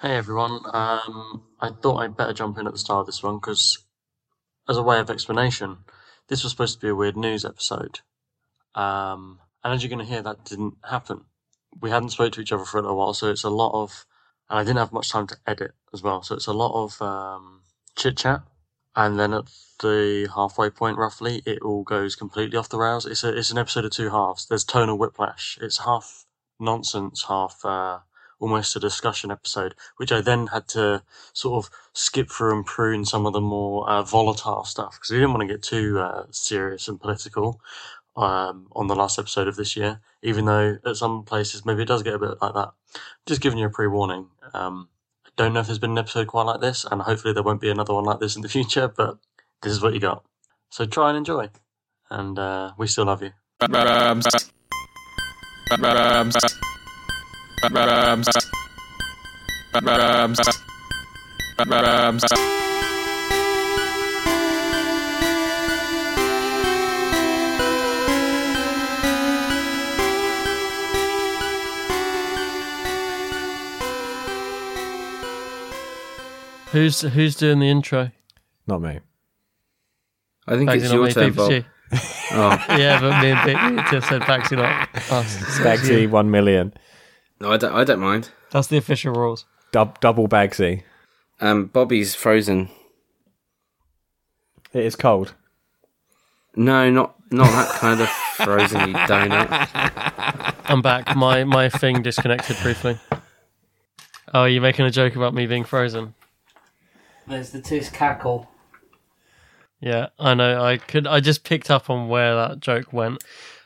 Hey everyone, I thought I'd better jump in at the start of this one because, as a way of explanation, this was supposed to be a Weird News episode. And as you're going to hear, that didn't happen. We hadn't spoke to each other for a little while, so it's a lot of... And I didn't have much time to edit as well, so it's a lot of chit-chat. And then at the halfway point, roughly, it all goes completely off the rails. It's an episode of two halves. There's tonal whiplash. It's half nonsense, half... almost a discussion episode, which I then had to sort of skip through and prune some of the more volatile stuff, because we didn't want to get too serious and political on the last episode of this year, even though at some places maybe it does get a bit like that. Just giving you a pre-warning. I don't know if there's been an episode quite like this, and hopefully there won't be another one like this in the future, but this is what you got. So try and enjoy, and we still love you. Who's doing the intro? Not me. I think it's your turn, Bob. Oh. Yeah, but me and Pete just said Baxi, not us. Baxi, 1 million. No, I don't mind. That's the official rules. Double Bagsy. Bobby's frozen. It is cold. No, not that kind of frozen-y donut. I'm back. My thing disconnected briefly. Oh, you're making a joke about me being frozen. There's the tisk cackle. Yeah, I know. I just picked up on where that joke went.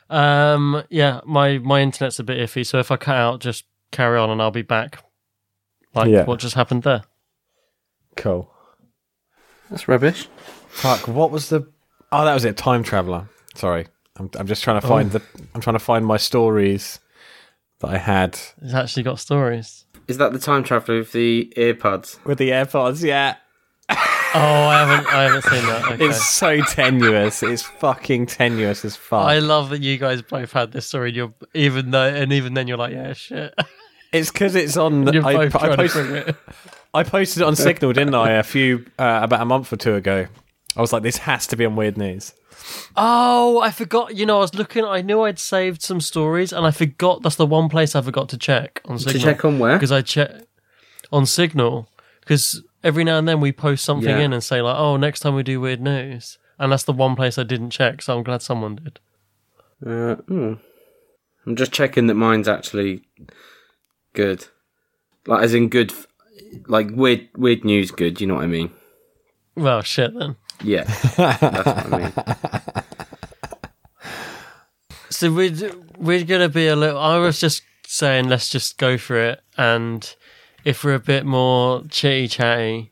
Yeah, my internet's a bit iffy, so if I cut out, just carry on and I'll be back. What just happened there. Cool. That's rubbish. Fuck, what was the... Oh, that was it, Time Traveller. Sorry. I'm just trying to find I'm trying to find my stories that I had. It's actually got stories. Is that the Time Traveller with the earpods? With the AirPods, yeah. Oh, I haven't seen that. Okay. It's so tenuous. It's fucking tenuous as fuck. I love that you guys both had this story. Even then you're like, yeah, shit. It's because it's on. I posted it on Signal, didn't I? About a month or two ago. I was like, this has to be on Weird News. Oh, I forgot. You know, I was looking. I knew I'd saved some stories, and I forgot. That's the one place I forgot to check on Signal. To check on where? Because I check on Signal because. Every now and then we post something in and say like, oh, next time we do Weird News. And that's the one place I didn't check, so I'm glad someone did. I'm just checking that mine's actually good. Like, as in good, like weird news good, you know what I mean? Well, shit then. Yeah, that's what I mean. So we're going to be a little... I was just saying, let's just go for it and... If we're a bit more chitty-chatty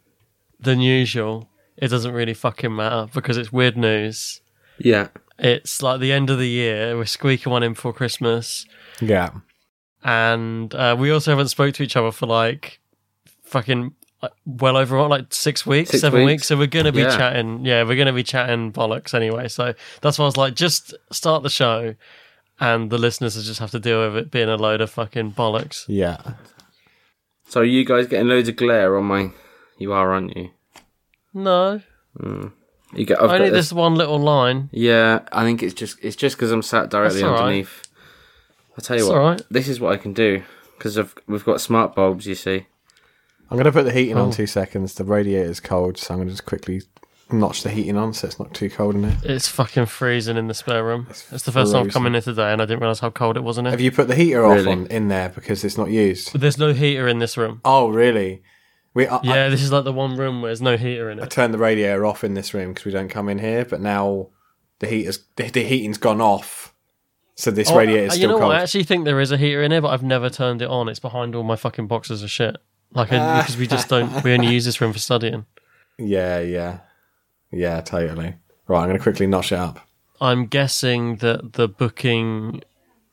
than usual, it doesn't really fucking matter because it's Weird News. Yeah. It's like the end of the year. We're squeaking one in before Christmas. Yeah. And we also haven't spoke to each other for like fucking well over what, like 6 weeks, 7 weeks. So we're going to be chatting. Yeah, we're going to be chatting bollocks anyway. So that's why I was like, just start the show and the listeners will just have to deal with it being a load of fucking bollocks. Yeah. So are you guys getting loads of glare on my... You are, aren't you? No. Mm. Only this one little line. Yeah, I think it's just because I'm sat directly underneath. Right. I'll tell you what, this is what I can do. because we've got smart bulbs, you see. I'm going to put the heating on 2 seconds. The radiator's cold, so I'm going to just quickly notch the heating on so it's not too cold in here. It's fucking freezing in the spare room. It's the first time I've come in here today and I didn't realise how cold it was in here. Have you put the heater off in there because it's not used? But there's no heater in this room. Oh, really? This is like the one room where there's no heater in it. I turned the radiator off in this room because we don't come in here, but now the heating's gone off. So this radiator's still cold. I actually think there is a heater in here, but I've never turned it on. It's behind all my fucking boxes of shit. Like, because we only use this room for studying. Yeah, totally. Right, I'm going to quickly notch it up. I'm guessing that the booking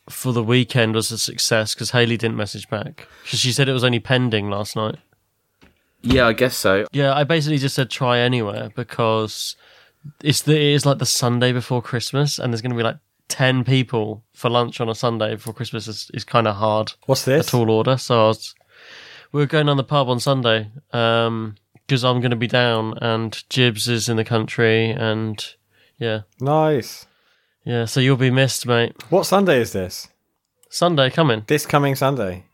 for the weekend was a success because Hayley didn't message back. She said it was only pending last night. Yeah, I guess so. Yeah, I basically just said try anywhere because it is like the Sunday before Christmas and there's going to be like 10 people for lunch on a Sunday before Christmas is kind of hard. What's this? A tall order. So we were going on the pub on Sunday because I'm going to be down and Jibs is in the country and yeah. Nice. Yeah, so you'll be missed, mate. What Sunday is this? Sunday coming. This coming Sunday?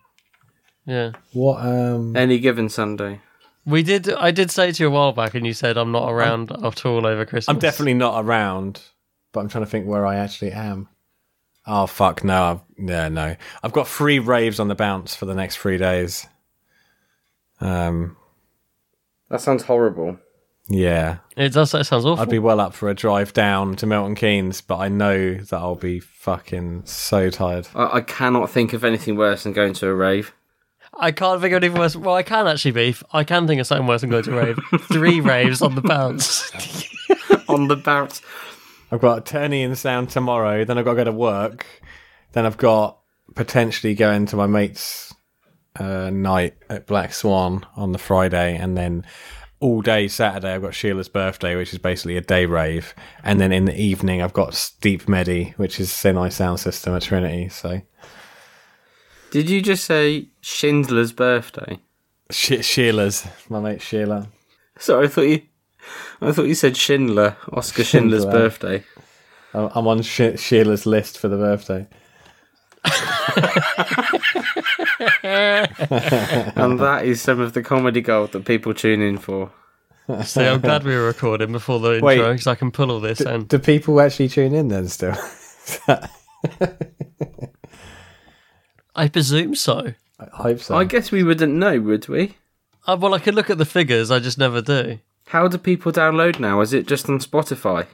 Yeah. What? Any given Sunday. I did say to you a while back and you said I'm not around at all over Christmas. I'm definitely not around, but I'm trying to think where I actually am. Oh, fuck, no. I've got 3 raves on the bounce for the next 3 days. That sounds horrible. Yeah. It does, that sounds awful. I'd be well up for a drive down to Milton Keynes, but I know that I'll be fucking so tired. I cannot think of anything worse than going to a rave. I can't think of anything worse. Well, I can actually, Beef. I can think of something worse than going to a rave. 3 raves on the bounce. On the bounce. I've got a tourney in Sound tomorrow, then I've got to go to work, then I've got potentially going to my mate's night at Black Swan on the Friday, and then all day Saturday I've got Sheila's birthday, which is basically a day rave, and then in the evening I've got Deep Medi, which is Sinai Sound System at Trinity, so... Did you just say Schindler's birthday? Sheila's, my mate Sheila. Sorry, I thought you said Schindler, Oscar Schindler's birthday. I'm on Sheila's list for the birthday. And that is some of the comedy gold that people tune in for. See, I'm glad we were recording before the intro because I can pull all this in. Do people actually tune in then still? I presume so. I hope so. I guess we wouldn't know, would we? Well, I could look at the figures, I just never do. How do people download now? Is it just on Spotify?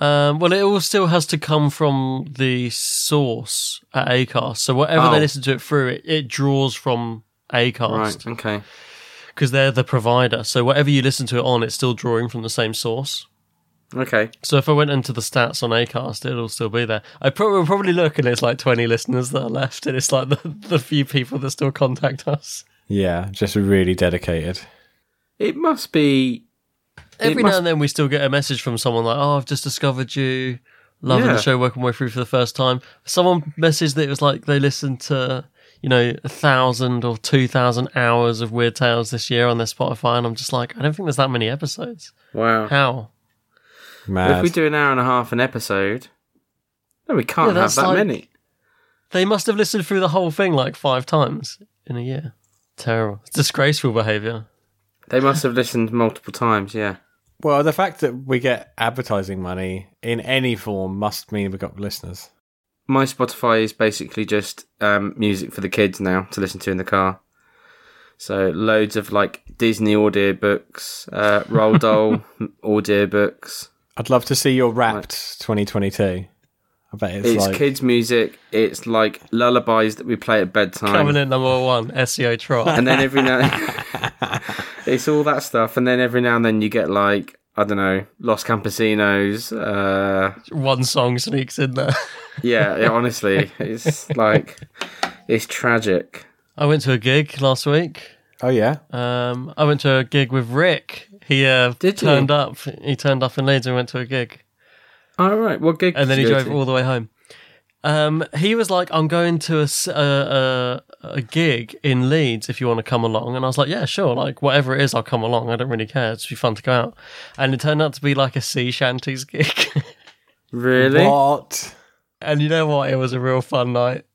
Well, it all still has to come from the source at Acast. So whatever they listen to it through, it draws from Acast. Right, okay. Because they're the provider. So whatever you listen to it on, it's still drawing from the same source. Okay. So if I went into the stats on Acast, it'll still be there. I will probably look and it's like 20 listeners that are left and it's like the few people that still contact us. Yeah, just really dedicated. It must be... Every now and then we still get a message from someone like, I've just discovered you, loving the show, working my way through for the first time. Someone messaged that it was like they listened to, 1,000 or 2,000 hours of Weird Tales this year on their Spotify and I'm just like, I don't think there's that many episodes. Wow. How? Mad. If we do an hour and a half an episode, then we can't have that many. They must have listened through the whole thing like 5 times in a year. Terrible. It's disgraceful behaviour. They must have listened multiple times, yeah. Well, the fact that we get advertising money in any form must mean we've got listeners. My Spotify is basically just music for the kids now to listen to in the car. So loads of like Disney audiobooks, Roald Dahl audiobooks. I'd love to see your Wrapped 2022. I bet it's like... kids' music. It's like lullabies that we play at bedtime. Coming in number 1, SEO Trot. And then every now it's all that stuff. And then every now and then you get like, I don't know, Los Campesinos. One song sneaks in there. Yeah, honestly. It's like, it's tragic. I went to a gig last week. Oh, yeah? I went to a gig with Rick. He He turned up in Leeds and went to a gig. All right, what gig? And then he drove all the way home. He was like, "I'm going to a gig in Leeds. If you want to come along," and I was like, "Yeah, sure. Like whatever it is, I'll come along. I don't really care. It'd be fun to go out." And it turned out to be like a sea shanties gig. Really? What? And you know what? It was a real fun night.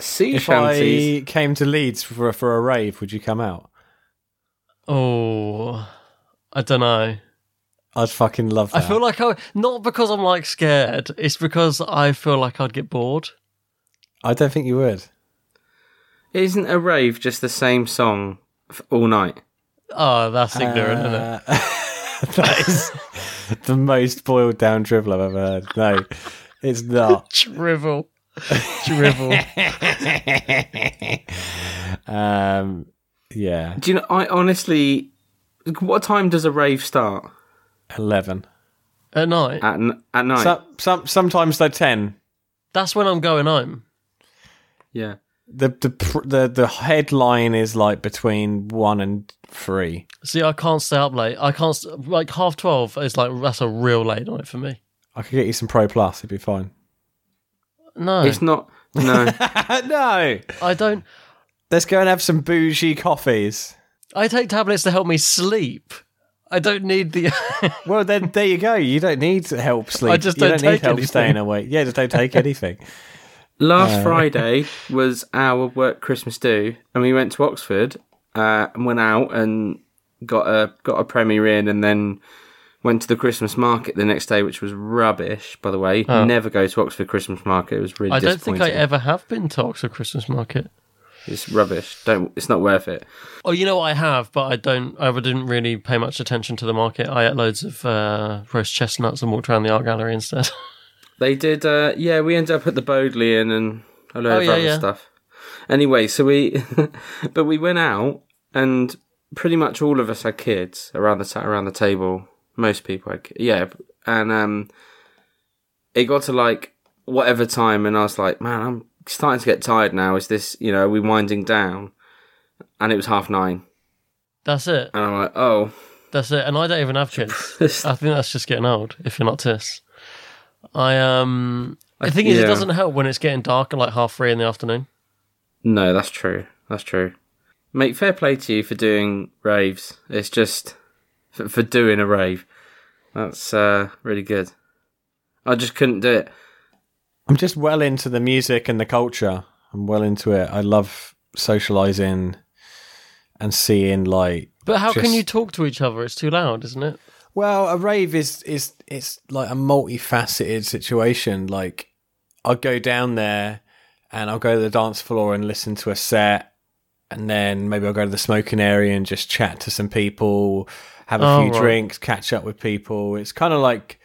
Sea shanties. If I came to Leeds for a rave, would you come out? Oh, I don't know. I'd fucking love that. I feel like not because I'm like scared. It's because I feel like I'd get bored. I don't think you would. Isn't a rave just the same song all night? Oh, that's ignorant, isn't it? That is the most boiled down drivel I've ever heard. No, it's not. Drivel. Yeah. Do you know, I honestly... What time does a rave start? 11. At night? At night. Sometimes they're 10. That's when I'm going home. Yeah. The headline is like between 1 and 3. See, I can't stay up late. I can't, like, 12:30 is like, that's a real late night for me. I could get you some Pro Plus, it'd be fine. No. It's not, no. No. I don't. Let's go and have some bougie coffees. I take tablets to help me sleep. I don't need the... Well, then there you go. You don't need help sleep. I just don't need help staying awake. Yeah, just don't take anything. Last Friday was our work Christmas do, and we went to Oxford and went out and got a Premier Inn, and then went to the Christmas market the next day, which was rubbish, by the way. Oh. Never go to Oxford Christmas market. It was really disappointing. I don't think I ever have been to Oxford Christmas market. It's rubbish. It's not worth it. Oh, you know what, I have, but I didn't really pay much attention to the market. I ate loads of roast chestnuts and walked around the art gallery instead. They did, yeah, we ended up at the Bodleian and a load of other stuff. Anyway, so but we went out, and pretty much all of us had kids around the table. Most people had kids. Yeah, and it got to, like, whatever time, and I was like, man, I'm starting to get tired now. Is this, you know, are we winding down? And it was 9:30. That's it. And I'm like, oh. That's it, and I don't even have kids. I think that's just getting old, if you're not Tiss. The thing is, it doesn't help when it's getting dark at like 3:30 in the afternoon. No, that's true. That's true. Mate, fair play to you for doing raves. It's just for doing a rave. That's really good. I just couldn't do it. I'm just well into the music and the culture. I'm well into it. I love socialising and seeing, like. But how can you talk to each other? It's too loud, isn't it? Well, a rave is it's like a multifaceted situation. Like, I'll go down there and I'll go to the dance floor and listen to a set, and then maybe I'll go to the smoking area and just chat to some people, have a few drinks, catch up with people. It's kind of like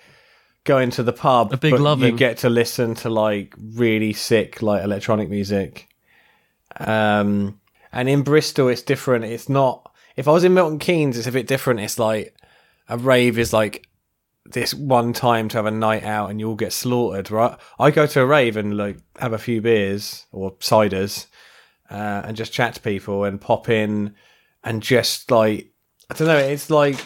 going to the pub, you get to listen to like really sick like electronic music. And in Bristol, it's different. It's not. If I was in Milton Keynes, it's a bit different. It's like, a rave is like this one time to have a night out and you'll get slaughtered, right? I go to a rave and like have a few beers or ciders and just chat to people and pop in and just like, I don't know, it's like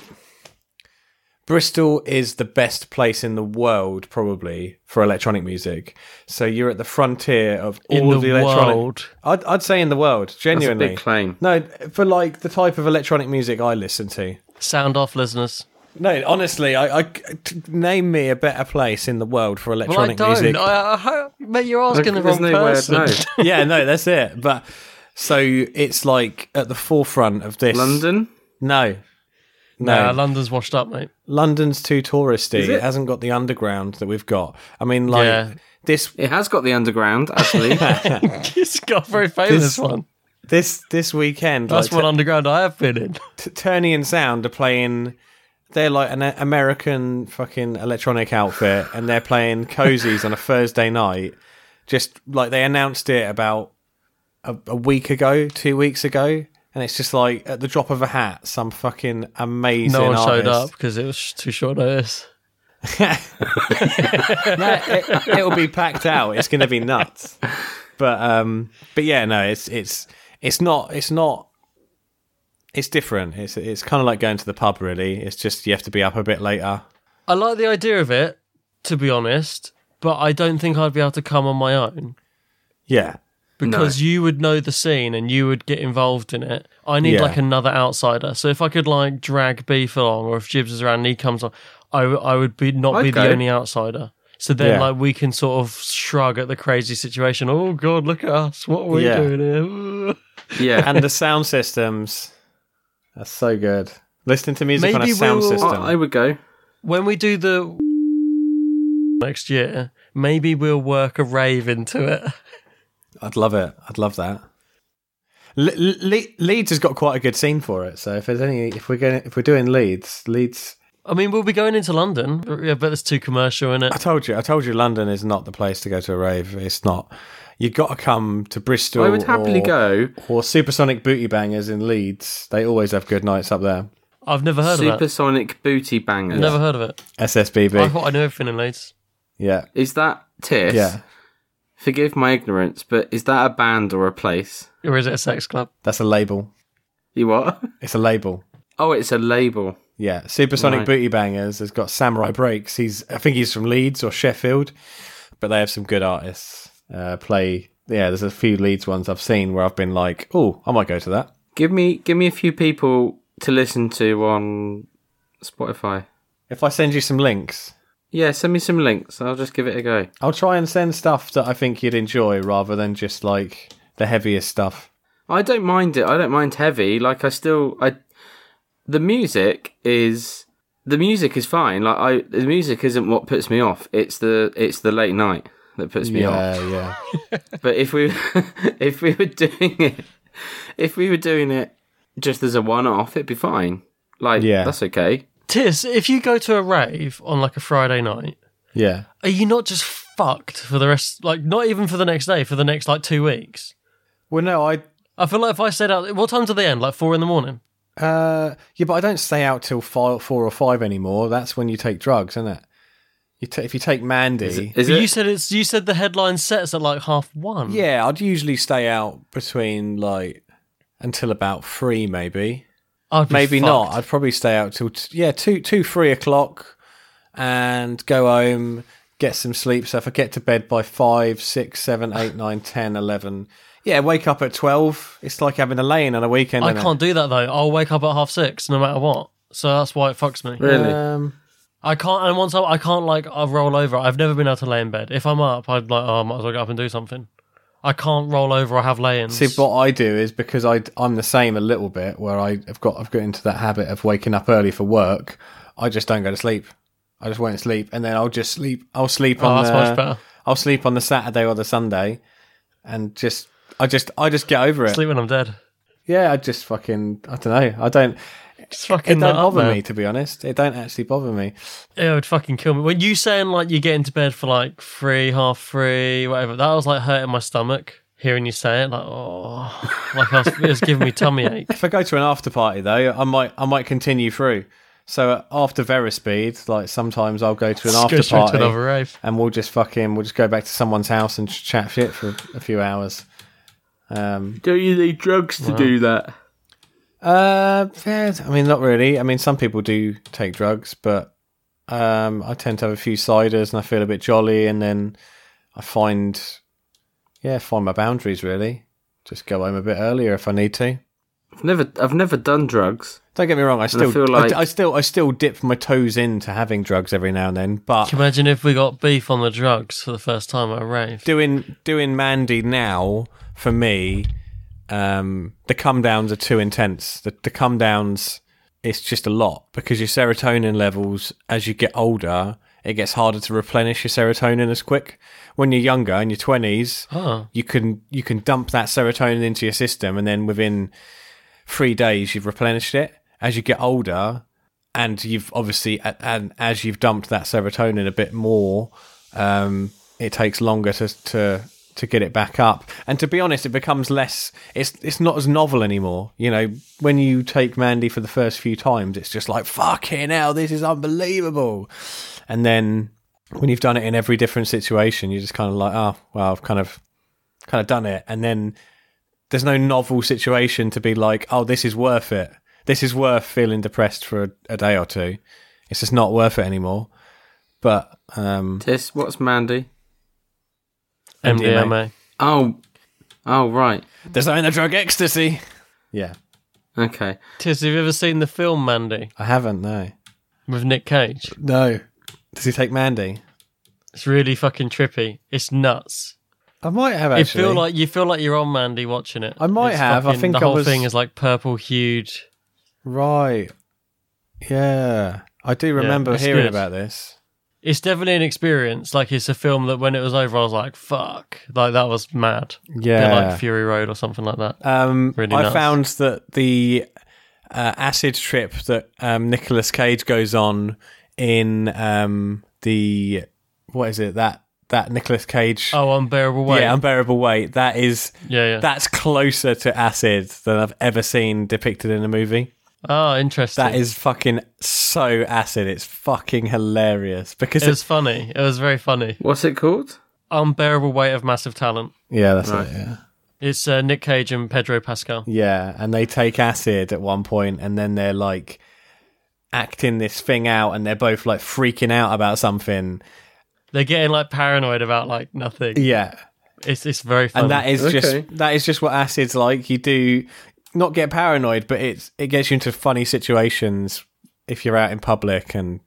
Bristol is the best place in the world probably for electronic music. So you're at the frontier of all the electronic... world. I'd say in the world, genuinely. That's a big claim. No, for like the type of electronic music I listen to. Sound off, listeners. No, honestly, I name me a better place in the world for electronic music. Mate, you're asking the wrong person. No. Yeah, no, that's it. But so it's like at the forefront of this. London? No, London's washed up, mate. London's too touristy. It hasn't got the underground that we've got. I mean, like this. It has got the underground, actually. It's got a very famous one. This weekend, that's like, what underground I have been in. Turney and Sound are playing. They're like an American fucking electronic outfit, and they're playing Cozies on a Thursday night. Just like they announced it about a week ago, 2 weeks ago, and it's just like at the drop of a hat, some fucking amazing. No one showed up because it was too short notice. It'll be packed out. It's going to be nuts. But yeah, no, it's different. It's kind of like going to the pub, really. It's just you have to be up a bit later. I like the idea of it, to be honest, but I don't think I'd be able to come on my own. Yeah. Because you would know the scene and you would get involved in it. I need like another outsider. So if I could like drag Beef along, or if Jibs is around and he comes on, I would be the only outsider. So then like we can sort of shrug at the crazy situation. Oh God, look at us. What are we doing here? Ooh. Yeah. And the sound systems. That's so good. Listening to music on a sound system. I would go. When we do the next year, maybe we'll work a rave into it. I'd love it. I'd love that. Leeds has got quite a good scene for it. So if there's any, if we're doing Leeds. I mean, we'll be going into London. I bet it's too commercial, innit? I told you, London is not the place to go to a rave. It's not. You've got to come to Bristol. I would happily go. Or Supersonic Booty Bangers in Leeds. They always have good nights up there. I've never heard of that. Supersonic Booty Bangers. Never heard of it. SSBB. I thought I knew everything in Leeds. Yeah. Is that Tiff? Yeah. Forgive my ignorance, but is that a band or a place? Or is it a sex club? That's a label. You what? It's a label. Oh, it's a label. Yeah, Supersonic Booty Bangers has got Samurai Breaks. I think he's from Leeds or Sheffield, but they have some good artists play. Yeah, there's a few Leeds ones I've seen where I've been like, oh, I might go to that. Give me a few people to listen to on Spotify. If I send you some links. Yeah, send me some links. I'll just give it a go. I'll try and send stuff that I think you'd enjoy rather than just like the heaviest stuff. I don't mind it. I don't mind heavy. Like The music is fine. Like the music isn't what puts me off. It's the late night that puts me off. Yeah. But if we were doing it just as a one-off, it'd be fine. Like that's okay. Tis, if you go to a rave on like a Friday night, are you not just fucked for the rest? Like not even for the next day, for the next like 2 weeks. Well, no, I feel like if I stayed out, what time do they end? Like 4 a.m. But I don't stay out till 4 or 5 anymore. That's when you take drugs, isn't it? If you take Mandy, you said the headline sets at like 1:30. Yeah, I'd usually stay out between like until about 3, maybe. Maybe fucked. Not. I'd probably stay out till 2, 3 o'clock, and go home, get some sleep. So if I get to bed by 5, 6, 7, 8, 9, 10, 11. Yeah, wake up at 12. It's like having a lay-in on a weekend. I can't do that, though. I'll wake up at 6:30, no matter what. So that's why it fucks me. Really? I can't, and once I can't, like, I'll roll over. I've never been able to lay in bed. If I'm up, I'd like, I might as well get up and do something. I can't roll over or have lay-ins. See, what I do is, because I'm the same a little bit, where I've got into that habit of waking up early for work, I just don't go to sleep. I just won't sleep, and then I'll just sleep. I'll sleep on that's much better. I'll sleep on the Saturday or the Sunday, and just... I just get over it. Sleep when I'm dead. Yeah, I just fucking... I don't know. I don't... Just fucking it don't bother me, to be honest. It don't actually bother me. It would fucking kill me. When you saying, like, you get into bed for, like, 3, half 3, whatever, that was, like, hurting my stomach, hearing you say it. Like, oh... Like, it was giving me tummy ache. If I go to an after-party, though, I might continue through. So, after Verispeed, like, sometimes I'll go to an after-party, and we'll just go back to someone's house and chat shit for a few hours. Don't you need drugs to do that? I mean, not really. I mean, some people do take drugs, but I tend to have a few ciders and I feel a bit jolly, and then I find my boundaries, really. Just go home a bit earlier if I need to. I've never done drugs. Don't get me wrong. I still dip my toes into having drugs every now and then. But can you imagine if we got beef on the drugs for the first time at a rave? Doing Mandy now for me, the come downs are too intense. The come downs, it's just a lot, because your serotonin levels as you get older, it gets harder to replenish your serotonin as quick. When you're younger, in your 20s, you can dump that serotonin into your system, and then within 3 days you've replenished it. As you get older, and you've obviously, and as you've dumped that serotonin a bit more, it takes longer to get it back up. And to be honest, it becomes less, it's not as novel anymore. You know, when you take Mandy for the first few times, it's just like, fucking hell, this is unbelievable. And then when you've done it in every different situation, you're just kind of like, oh, well, I've kind of done it. And then there's no novel situation to be like, oh, this is worth it. This is worth feeling depressed for a day or two. It's just not worth it anymore. But... Tis, what's Mandy? MDMA. Oh, right. Designer drug ecstasy. Yeah. Okay. Tis, have you ever seen the film Mandy? I haven't, no. With Nick Cage? No. Does he take Mandy? It's really fucking trippy. It's nuts. I might have actually. You feel like you're on Mandy watching it. I might have. Fucking, I think the whole thing is like purple hued. Right. Yeah, I do remember hearing about this. It's definitely an experience. Like, it's a film that when it was over, I was like, "Fuck!" Like, that was mad. Yeah, they're like Fury Road or something like that. Really nuts. I found that the acid trip that Nicolas Cage goes on in the what is it that Nicolas Cage? Oh, Unbearable Weight. Yeah, Unbearable Weight. That is. Yeah. That's closer to acid than I've ever seen depicted in a movie. Oh, interesting. That is fucking so acid. It's fucking hilarious. Because it was funny. It was very funny. What's it called? Unbearable Weight of Massive Talent. Yeah, that's right. It, yeah. It's Nick Cage and Pedro Pascal. Yeah, and they take acid at one point, and then they're like acting this thing out, and they're both like freaking out about something. They're getting like paranoid about like nothing. Yeah. It's very funny. And that is just what acid's like. You do... not get paranoid, but it gets you into funny situations if you're out in public, and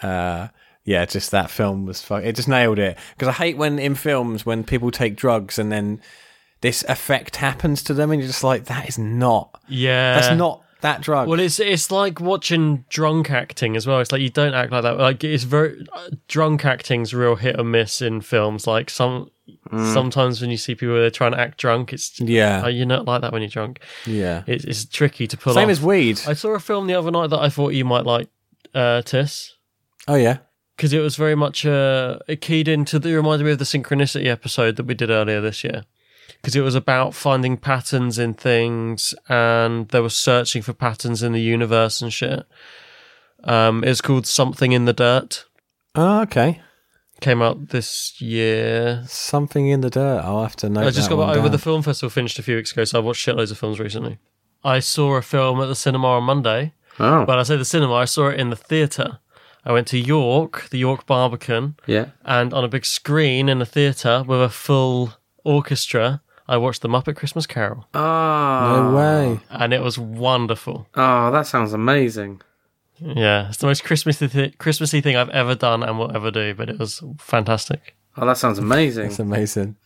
just that film was fun. It just nailed it, because I hate when in films when people take drugs and then this effect happens to them, and you're just like, that is not that's not that drug. Well, it's like watching drunk acting as well. It's like, you don't act like that. Like, it's very drunk acting's real hit or miss in films. Like sometimes when you see people they're trying to act drunk, it's you're not like that when you're drunk. Yeah, it's tricky to pull off. Same as weed. I saw a film the other night that I thought you might like, Tiss. Oh yeah, because it was very much it keyed into it reminded me of the synchronicity episode that we did earlier this year. Because it was about finding patterns in things, and they were searching for patterns in the universe and shit. It's called Something in the Dirt. Oh, okay. Came out this year. Something in the Dirt. I'll have to note. I just got over the film festival finished a few weeks ago, so I've watched shitloads of films recently. I saw a film at the cinema on Monday. Oh. Well, I say the cinema, I saw it in the theatre. I went to York, the York Barbican. Yeah. And on a big screen in the theatre with a full orchestra, I watched The Muppet Christmas Carol. Oh. No way. And it was wonderful. Oh, that sounds amazing. Yeah, it's the most Christmassy thing I've ever done and will ever do, but it was fantastic. Oh, that sounds amazing. It's amazing.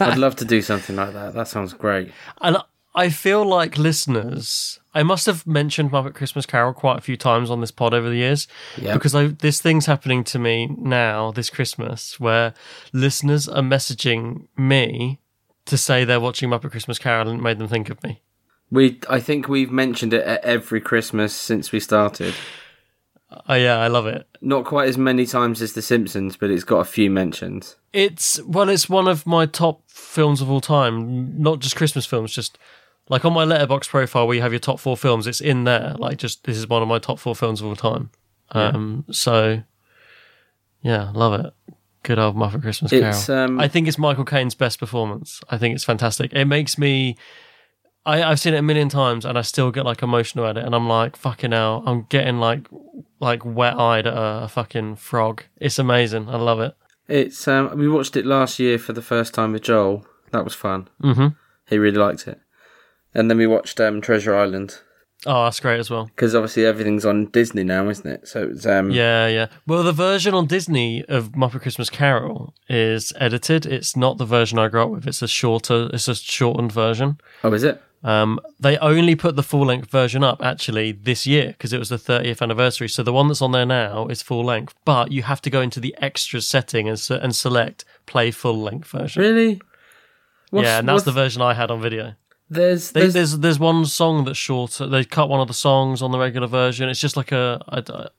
I'd love to do something like that. That sounds great. And I feel like listeners... I must have mentioned Muppet Christmas Carol quite a few times on this pod over the years, because this thing's happening to me now this Christmas where listeners are messaging me to say they're watching Muppet Christmas Carol and it made them think of me. I think we've mentioned it at every Christmas since we started. Oh yeah, I love it. Not quite as many times as The Simpsons, but it's got a few mentions. It's one of my top films of all time, not just Christmas films, just... Like, on my Letterboxd profile where you have your top 4 films, it's in there. Like, just, this is one of my top 4 films of all time. So, yeah, love it. Good old Muppet Christmas Carol. I think it's Michael Caine's best performance. I think it's fantastic. It makes me... I've seen it a million times, and I still get, like, emotional at it. And I'm like, fucking hell, I'm getting, like wet-eyed at a fucking frog. It's amazing. I love it. It's we watched it last year for the first time with Joel. That was fun. Mm-hmm. He really liked it. And then we watched Treasure Island. Oh, that's great as well. Because obviously everything's on Disney now, isn't it? So it's yeah. Well, the version on Disney of Muppet Christmas Carol is edited. It's not the version I grew up with. It's a shortened version. Oh, is it? They only put the full length version up actually this year because it was the 30th anniversary. So the one that's on there now is full length, but you have to go into the extras setting and select play full length version. Really? And that's the version I had on video. There's one song that's shorter. They cut one of the songs on the regular version. It's just like to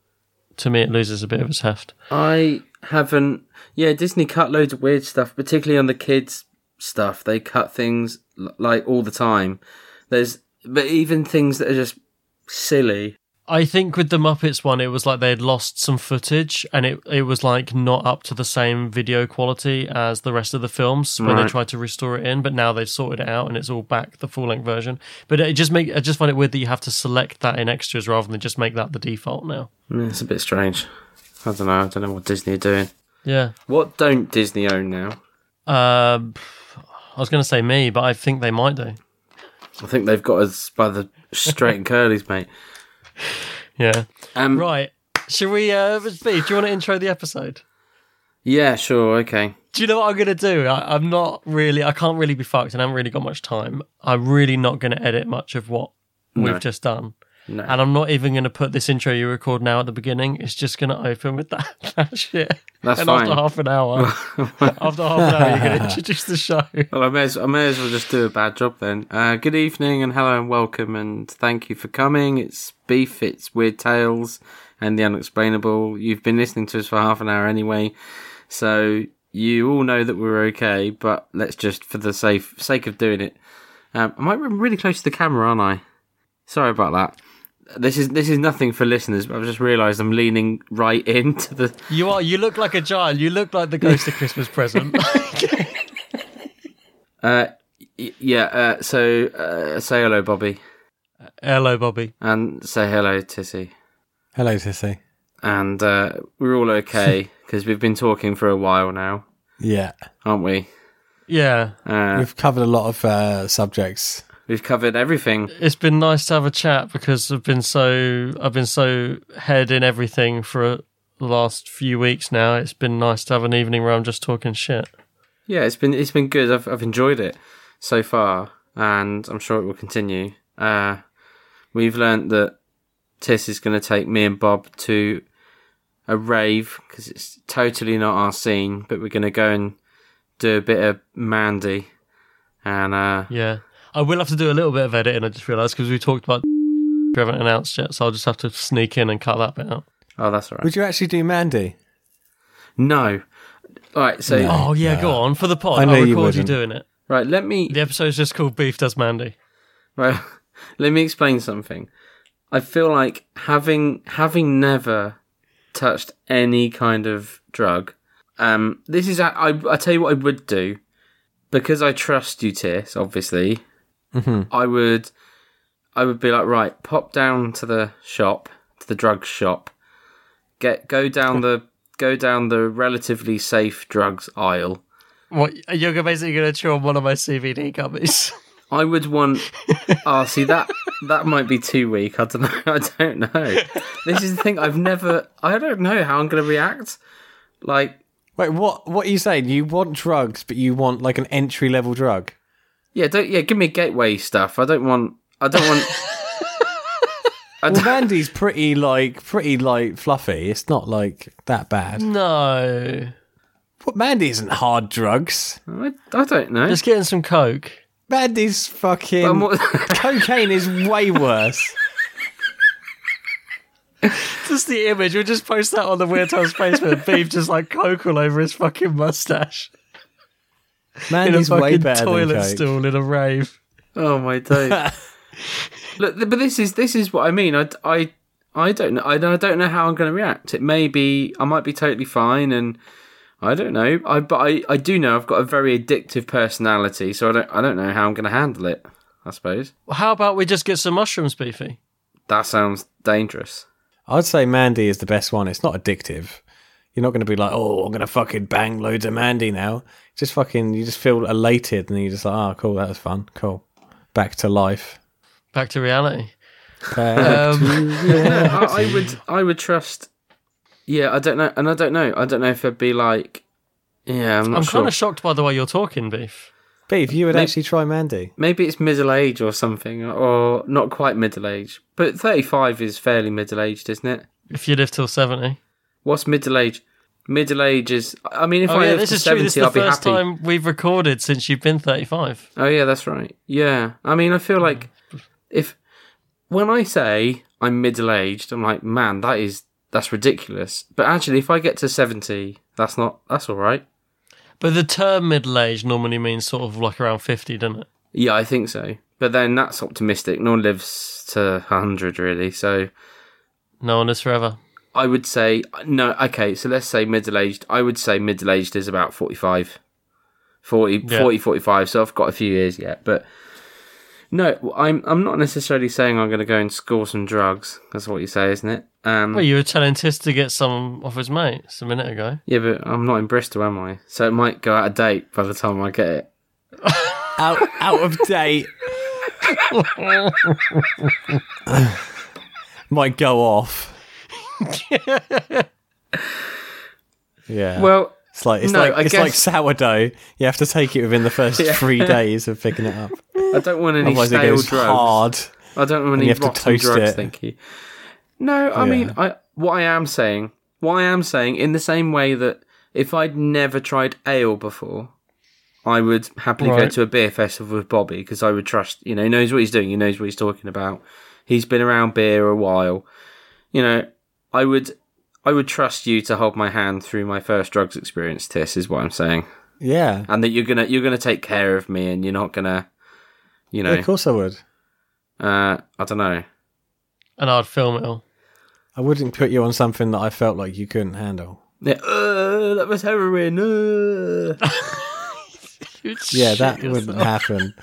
me, it loses a bit of its heft. I haven't... Yeah, Disney cut loads of weird stuff, particularly on the kids' stuff. They cut things, like, all the time. But even things that are just silly. I think with the Muppets one, it was like they had lost some footage, and it was like not up to the same video quality as the rest of the films when they tried to restore it in. But now they've sorted it out, and it's all back the full length version. But I just find it weird that you have to select that in extras rather than just make that the default now. It's a bit strange. I don't know what Disney are doing. Yeah. What don't Disney own now? I was going to say me, but I think they might do. I think they've got us by the straight and curlies, mate. Yeah. Right. Should we... B, do you want to intro the episode? Yeah, sure, okay. Do you know what I'm going to do? I can't really be fucked and I haven't really got much time. I'm really not going to edit much of what we've just done. No. And I'm not even going to put this intro you record now at the beginning. It's just going to open with that shit. That's and fine. After half an hour, you're going to introduce the show. Well, I may as well just do a bad job then. Good evening and hello and welcome and thank you for coming. It's Beef, it's Weird Tales and the Unexplainable. You've been listening to us for half an hour anyway, so you all know that we're okay, but let's just, for the sake of doing it... I might be really close to the camera, aren't I? Sorry about that. This is nothing for listeners, but I've just realised I'm leaning right into the... You are. You look like a child. You look like the ghost of Christmas present. So say hello, Bobby. Hello, Bobby. And say hello, Tissy. Hello, Tissy. And we're all okay, because we've been talking for a while now. Yeah. Aren't we? Yeah. We've covered a lot of subjects. We've covered everything. It's been nice to have a chat because I've been so head in everything for the last few weeks now. It's been nice to have an evening where I'm just talking shit. Yeah, it's been good. I've enjoyed it so far, and I'm sure it will continue. We've learnt that Tiss is going to take me and Bob to a rave because it's totally not our scene, but we're going to go and do a bit of Mandy, and yeah. I will have to do a little bit of editing, I just realised, because we talked about we haven't announced yet, so I'll just have to sneak in and cut that bit out. Oh, that's all right. Would you actually do Mandy? No. All right, so... No, oh, yeah, no. Go on, for the pod. I know I'll record you doing it. Right, let me... The episode's just called Beef Does Mandy. Right, let me explain something. I feel like having never touched any kind of drug, this is... I tell you what I would do, because I trust you, Tiss, obviously... Mm-hmm. I would be like, right, pop down to the shop, to the drug shop, go down the relatively safe drugs aisle. What, you're basically going to chew on one of my CBD gummies? I would want. Oh, see that might be too weak. I don't know. This is the thing. I don't know how I'm going to react. Like, wait, what are you saying? You want drugs, but you want like an entry level drug? Yeah, give me gateway stuff. I don't want. Well, Mandy's pretty like fluffy. It's not like that bad. No. What, Mandy isn't hard drugs. I don't know. Just getting some coke. Mandy's fucking cocaine is way worse. Just the image. We'll just post that on the Weird Tales Facebook. Beef just like coke all over his fucking mustache. Mandy's in a fucking way toilet stool in a rave. Oh my day! Look, but this is what I mean. I don't know. I don't know how I'm going to react. It may be I might be totally fine, and I don't know. But I do know I've got a very addictive personality, so I don't know how I'm going to handle it. I suppose. Well, how about we just get some mushrooms, Beefy? That sounds dangerous. I'd say Mandy is the best one. It's not addictive. You're not going to be like, oh, I'm going to fucking bang loads of Mandy now. Just fucking, you just feel elated and you're just like, oh, cool, that was fun. Cool. Back to life. Back to reality. I would trust, yeah, I don't know. I don't know if it'd be like, yeah, I'm not sure. I'm kind of shocked by the way you're talking, Beef. Beef, you would actually try Mandy. Maybe it's middle age or something, or not quite middle age. But 35 is fairly middle aged, isn't it? If you live till 70. What's middle age? Middle age is... I mean, if I live to 70, I'll be happy. This is the first time we've recorded since you've been 35. Oh, yeah, that's right. Yeah. I mean, I feel like if... When I say I'm middle-aged, I'm like, man, that's ridiculous. But actually, if I get to 70, that's all right. But the term middle-aged normally means sort of like around 50, doesn't it? Yeah, I think so. But then that's optimistic. No one lives to 100, really, so... No one lives forever. I would say, no, okay, so let's say middle-aged. I would say middle-aged is about 45, so I've got a few years yet. But no, I'm not necessarily saying I'm going to go and score some drugs. That's what you say, isn't it? Well, you were telling Tiss to get some off his mates a minute ago. Yeah, but I'm not in Bristol, am I? So it might go out of date by the time I get it. out of date. Might go off. Yeah. Well, It's like sourdough. You have to take it within the first 3 days of picking it up. I don't want any otherwise stale drugs. Hard. I don't want any rotten drugs, thank you. No, I mean, what I am saying, in the same way that if I'd never tried ale before, I would happily go to a beer festival with Bobby because I would trust, he knows what he's doing, he knows what he's talking about. He's been around beer a while. I would trust you to hold my hand through my first drugs experience, Tiss, is what I'm saying. Yeah. And that you're gonna take care of me and you're not gonna Yeah, of course I would. I don't know. And I'd film it all. I wouldn't put you on something that I felt like you couldn't handle. Yeah, that was heroin. Yeah, that wouldn't happen.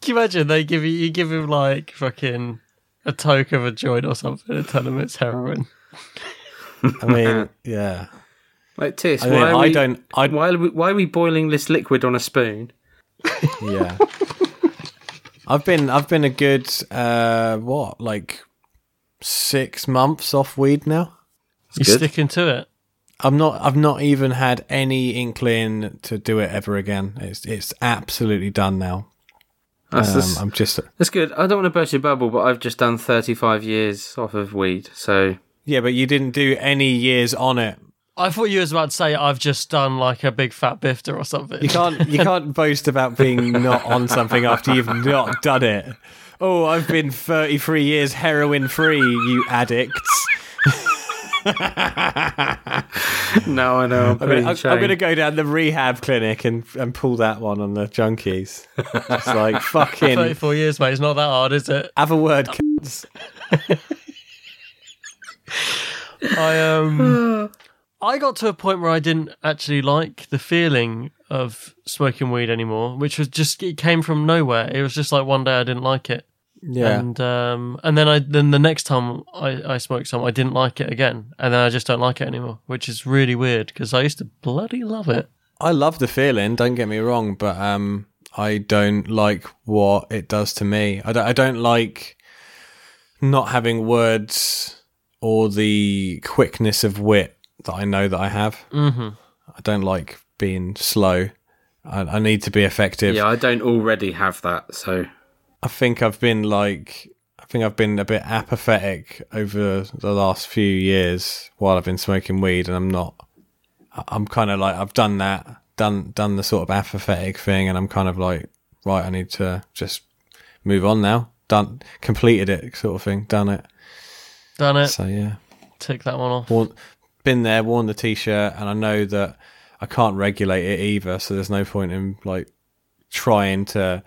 Can you imagine they give you give him like fucking a toke of a joint or something and tell him it's heroin? I mean, yeah. Like Tiss, why are we boiling this liquid on a spoon? Yeah. I've been a good 6 months off weed now. You're sticking to it. I've not even had any inkling to do it ever again. It's absolutely done now. That's good. I don't want to burst your bubble, but I've just done 35 years off of weed. So yeah, but you didn't do any years on it. I thought you was about to say I've just done like a big fat bifter or something. You can't boast about being not on something after you've not done it. Oh, I've been 33 years heroin free, you addicts. No, I know. I'm going to go down the rehab clinic and pull that one on the junkies. It's like fucking 34 years, mate. It's not that hard, is it? Have a word, kids. I got to a point where I didn't actually like the feeling of smoking weed anymore, which was just, it came from nowhere. It was just like one day I didn't like it. Yeah. And then the next time I smoked some, I didn't like it again. And then I just don't like it anymore, which is really weird because I used to bloody love it. I love the feeling, don't get me wrong, but I don't like what it does to me. I don't like not having words or the quickness of wit that I know that I have. Mm-hmm. I don't like being slow. I need to be effective. Yeah, I don't already have that, so I think I've been a bit apathetic over the last few years while I've been smoking weed, and I'm kind of like, I've done that, done the sort of apathetic thing, and I'm kind of like, right, I need to just move on now. Done, completed it, sort of thing. Done it. So yeah, tick that one off. Well, been there, worn the t-shirt, and I know that I can't regulate it either. So there's no point in like trying to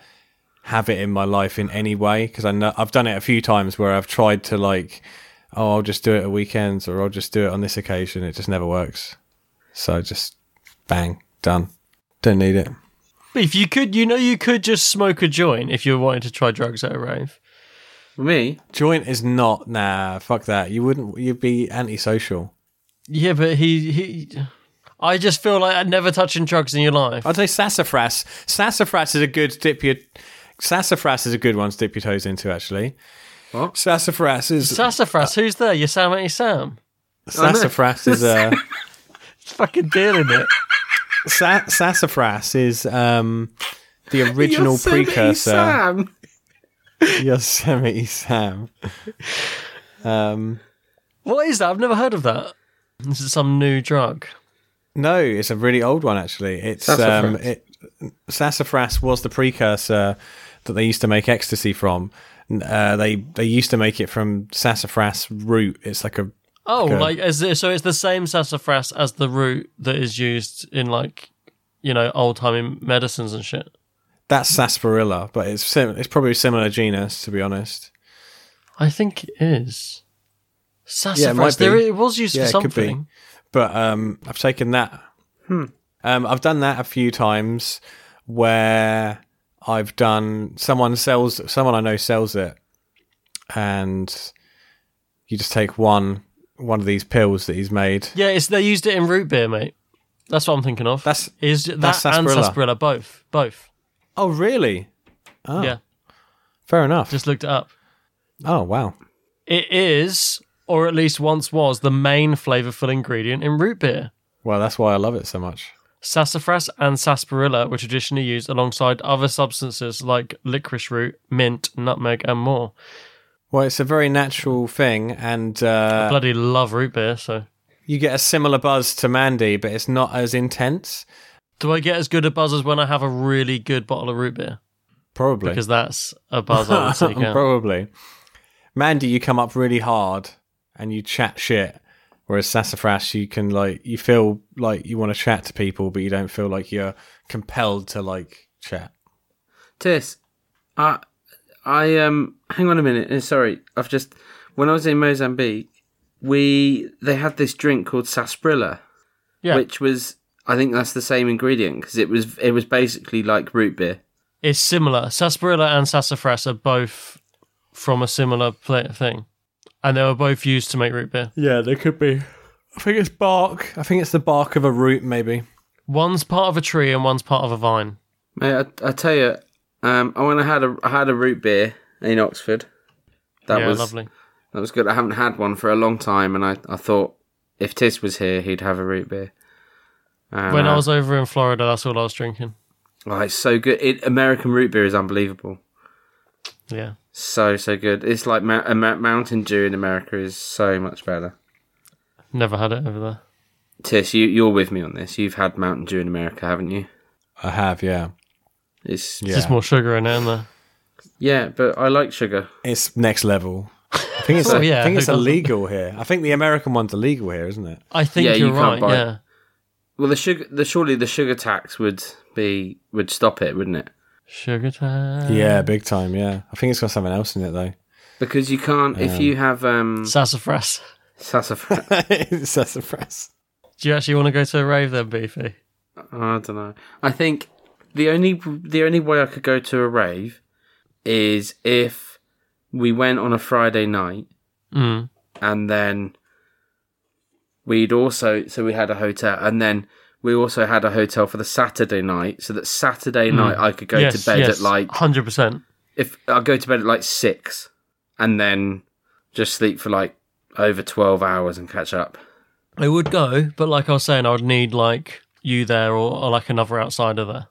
have it in my life in any way, because I know I've done it a few times where I've tried to like, I'll just do it at weekends or I'll just do it on this occasion. It just never works. So just bang, done. Don't need it. But if you could, you could just smoke a joint if you wanted to try drugs at a rave. Me? Joint is not, nah, fuck that. You'd be antisocial. Yeah, but I just feel like I'd never touching drugs in your life. I'd say sassafras. Sassafras is a good one to dip your toes into, actually. What? Sassafras is... Sassafras, who's there? Yosemite Sam? Sassafras is... It's fucking dealing it. Sassafras is the original precursor. Yosemite Sam. What is that? I've never heard of that. This is some new drug. No, it's a really old one, actually. It's sassafras. Sassafras was the precursor that they used to make ecstasy from. They used to make it from sassafras root. It's like a so it's the same sassafras as the root that is used in like old timey medicines and shit. That's sarsaparilla, but it's probably a similar genus, to be honest. I think it is. Sassafras. Yeah, it was used for something. It could be. But I've taken that. I've done that a few times where I've done... Someone I know sells it, and you just take one of these pills that he's made. Yeah, they used it in root beer, mate. That's what I'm thinking of. That's sarsaparilla. And sarsaparilla, both. Oh, really? Oh. Yeah. Fair enough. Just looked it up. Oh, wow. It is... or at least once was the main flavourful ingredient in root beer. Well, that's why I love it so much. Sassafras and sarsaparilla were traditionally used alongside other substances like licorice root, mint, nutmeg, and more. Well, it's a very natural thing, and I bloody love root beer, so you get a similar buzz to Mandy, but it's not as intense. Do I get as good a buzz as when I have a really good bottle of root beer? Probably. Because that's a buzz I would take out. Probably. Mandy, you come up really hard and you chat shit. Whereas Sassafras, you can you feel like you want to chat to people, but you don't feel like you're compelled to chat. Tis, I hang on a minute. Sorry, when I was in Mozambique, they had this drink called sarsaparilla, which was, I think that's the same ingredient because it was basically like root beer. It's similar. Sarsaparilla and sassafras are both from a similar thing. And they were both used to make root beer. Yeah, they could be. I think it's bark. I think it's the bark of a root, maybe. One's part of a tree and one's part of a vine. Mate, I tell you, when I had a root beer in Oxford. That was lovely. That was good. I haven't had one for a long time, and I thought if Tis was here, he'd have a root beer. When I was over in Florida, that's all I was drinking. Oh, it's so good. American root beer is unbelievable. Yeah. So good. It's like Mountain Dew in America is so much better. Never had it over there. Tis, you're with me on this. You've had Mountain Dew in America, haven't you? I have, yeah. It's just more sugar in it, isn't there? Yeah, but I like sugar. It's next level. I think it's, I think it's illegal here. I think the American one's illegal here, isn't it? I think you're right, yeah. Well, surely the sugar tax would stop it, wouldn't it? Sugar time. Yeah, big time, yeah. I think it's got something else in it, though. Because you can't, if you have... Sassafras. Sassafras. Do you actually want to go to a rave then, Beefy? I don't know. I think the only way I could go to a rave is if we went on a Friday night and then we'd also... So we had a hotel and then... We also had a hotel for the Saturday night, so that Saturday night I could go to bed at 100%. If I go to bed at 6 and then just sleep for over 12 hours and catch up. I would go, but like I was saying, I would need you there or another outsider there.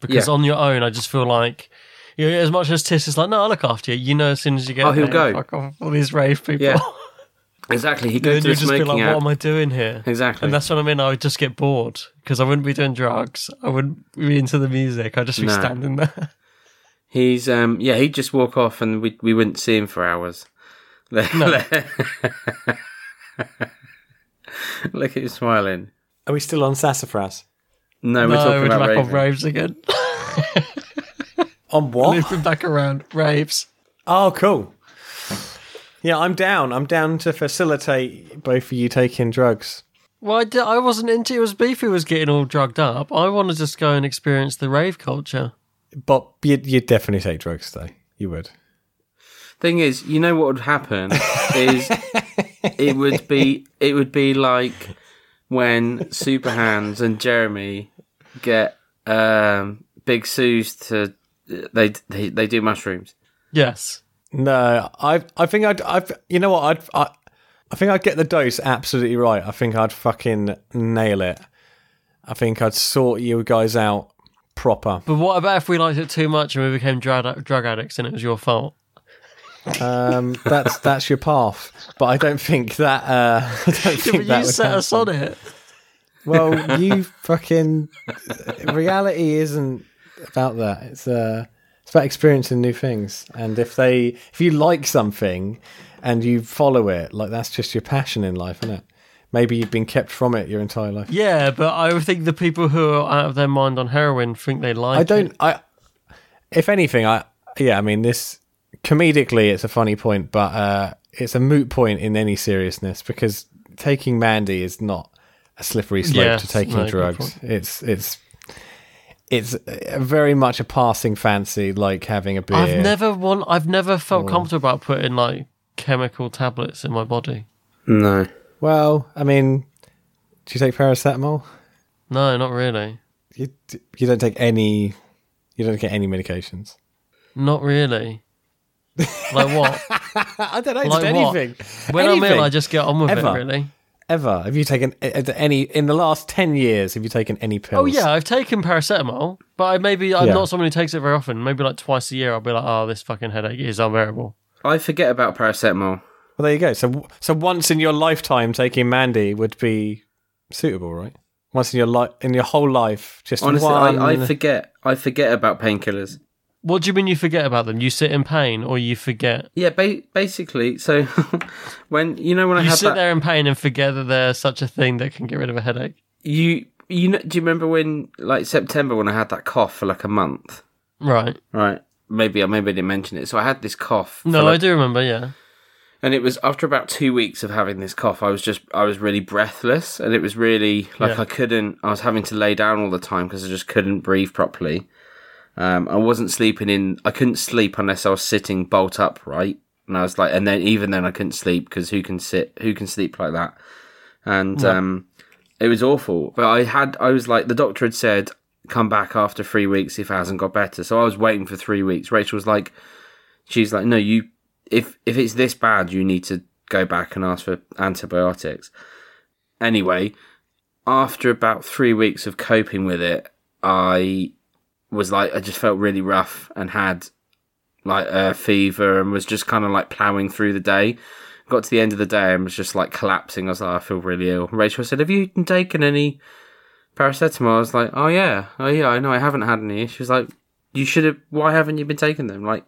Because on your own, I just feel as much as Tis is no, I'll look after you. You know, as soon as you get there, he'll go. Fuck off all these rave people. Yeah. Exactly, he'd go to the smoking app. What am I doing here? Exactly. And that's what I mean, I would just get bored, because I wouldn't be doing drugs, I wouldn't be into the music, I'd just be standing there. He's, he'd just walk off and we wouldn't see him for hours. No. Look at you smiling. Are we still on Sassafras? No, we're talking about back on raves again. On what? Looping back around, raves. Oh, cool. Yeah, I'm down to facilitate both of you taking drugs. Well, I wasn't into it. It was Beefy who was getting all drugged up. I want to just go and experience the rave culture. But you'd definitely take drugs, though. You would. Thing is, you know what would happen is it would be like when Superhands and Jeremy get Big Sue's to they do mushrooms. Yes. No, I think I'd get the dose absolutely right. I think I'd fucking nail it. I think I'd sort you guys out proper. But what about if we liked it too much and we became drug addicts and it was your fault? That's your path. But I don't think that. But you set us on it. Well, you fucking reality isn't about that. It's about experiencing new things, and if you like something and you follow it, that's just your passion in life, isn't it? Maybe you've been kept from it your entire life. Yeah, but I think the people who are out of their mind on heroin think they like it. If anything, this comedically it's a funny point, but it's a moot point in any seriousness because taking Mandy is not a slippery slope to taking drugs. It's very much a passing fancy, like having a beer. I've never felt comfortable about putting chemical tablets in my body. No. Well, I mean, do you take paracetamol? No, not really. You don't take any. You don't get any medications. Not really. Like what? I don't know. Anything. When I'm ill, I just get on with it. Really. ever? Have you taken any in the last 10 years? Have you taken any pills? Oh yeah, I've taken paracetamol, but I'm not someone who takes it very often. Maybe like twice a year, I'll be like, oh, this fucking headache is unbearable. I forget about paracetamol. Well, there you go. So once in your lifetime, taking Mandy would be suitable, right? Once in your whole life, just honestly, one. I forget about painkillers. What do you mean you forget about them? You sit in pain, or you forget? Yeah, basically. So when I sit there in pain and forget that there's such a thing that can get rid of a headache. You know, do you remember when like September when I had that cough for like a month? Right. Maybe I didn't mention it. So I had this cough. No, I do remember. Yeah. And it was after about 2 weeks of having this cough, I was really breathless, and it was really like I was having to lay down all the time because I just couldn't breathe properly. I wasn't sleeping I couldn't sleep unless I was sitting bolt upright, and I was like, and then even then I couldn't sleep because who can sleep like that? And it was awful. But I was like, the doctor had said, come back after 3 weeks if it hasn't got better. So I was waiting for 3 weeks. Rachel was like, no, you. If it's this bad, you need to go back and ask for antibiotics. Anyway, after about 3 weeks of coping with it, I was like, I just felt really rough and had like a fever and was just kind of like ploughing through the day. Got to the end of the day and was just like collapsing. I was like, I feel really ill. Rachel said, have you taken any paracetamol? I was like, oh yeah, I know I haven't had any. She was like, you should have. Why haven't you been taking them? Like,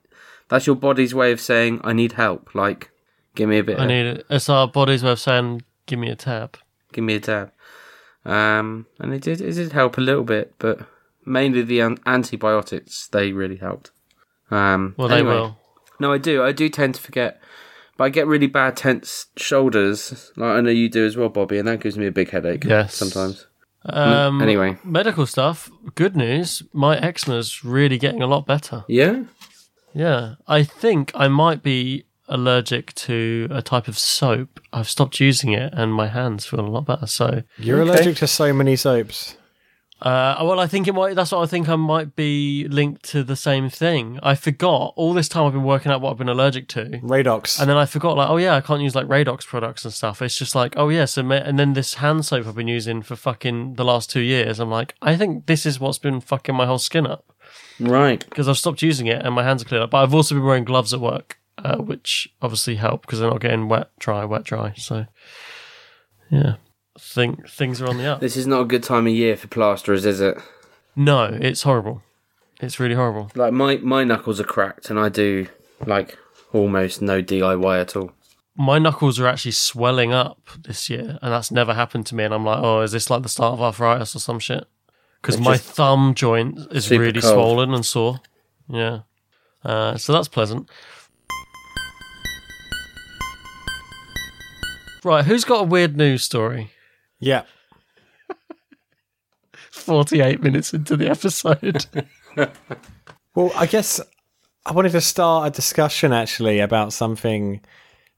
that's your body's way of saying, I need help. Like, give me a bit. I need it. It's our body's way of saying, give me a tab. Give me a tab. And it did help a little bit, but mainly the antibiotics, they really helped. They will. No, I do. I do tend to forget. But I get really bad tense shoulders. Like I know you do as well, Bobby, and that gives me a big headache sometimes. Anyway. Medical stuff, good news. My eczema's really getting a lot better. Yeah? Yeah, I think I might be allergic to a type of soap. I've stopped using it, and my hands feel a lot better. So you're allergic to so many soaps. Well, I think it might. That's what I think. I might be linked to the same thing. I forgot all this time. I've been working out what I've been allergic to. Radox, and then I forgot. Like, oh yeah, I can't use like Radox products and stuff. It's just like, oh yeah. So, and then this hand soap I've been using for fucking the last 2 years. I'm like, I think this is what's been fucking my whole skin up. Right. Because I've stopped using it and my hands are cleared up. But I've also been wearing gloves at work, which obviously help because they're not getting wet, dry. So, yeah. I think things are on the up. This is not a good time of year for plasterers, is it? No, it's horrible. It's really horrible. Like, my knuckles are cracked and I do, like, almost no DIY at all. My knuckles are actually swelling up this year and that's never happened to me. And I'm like, oh, is this like the start of arthritis or some shit? Because my thumb joint is really swollen and sore. Yeah. So that's pleasant. Right, who's got a weird news story? Yeah. 48 minutes into the episode. Well, I guess I wanted to start a discussion, actually, about something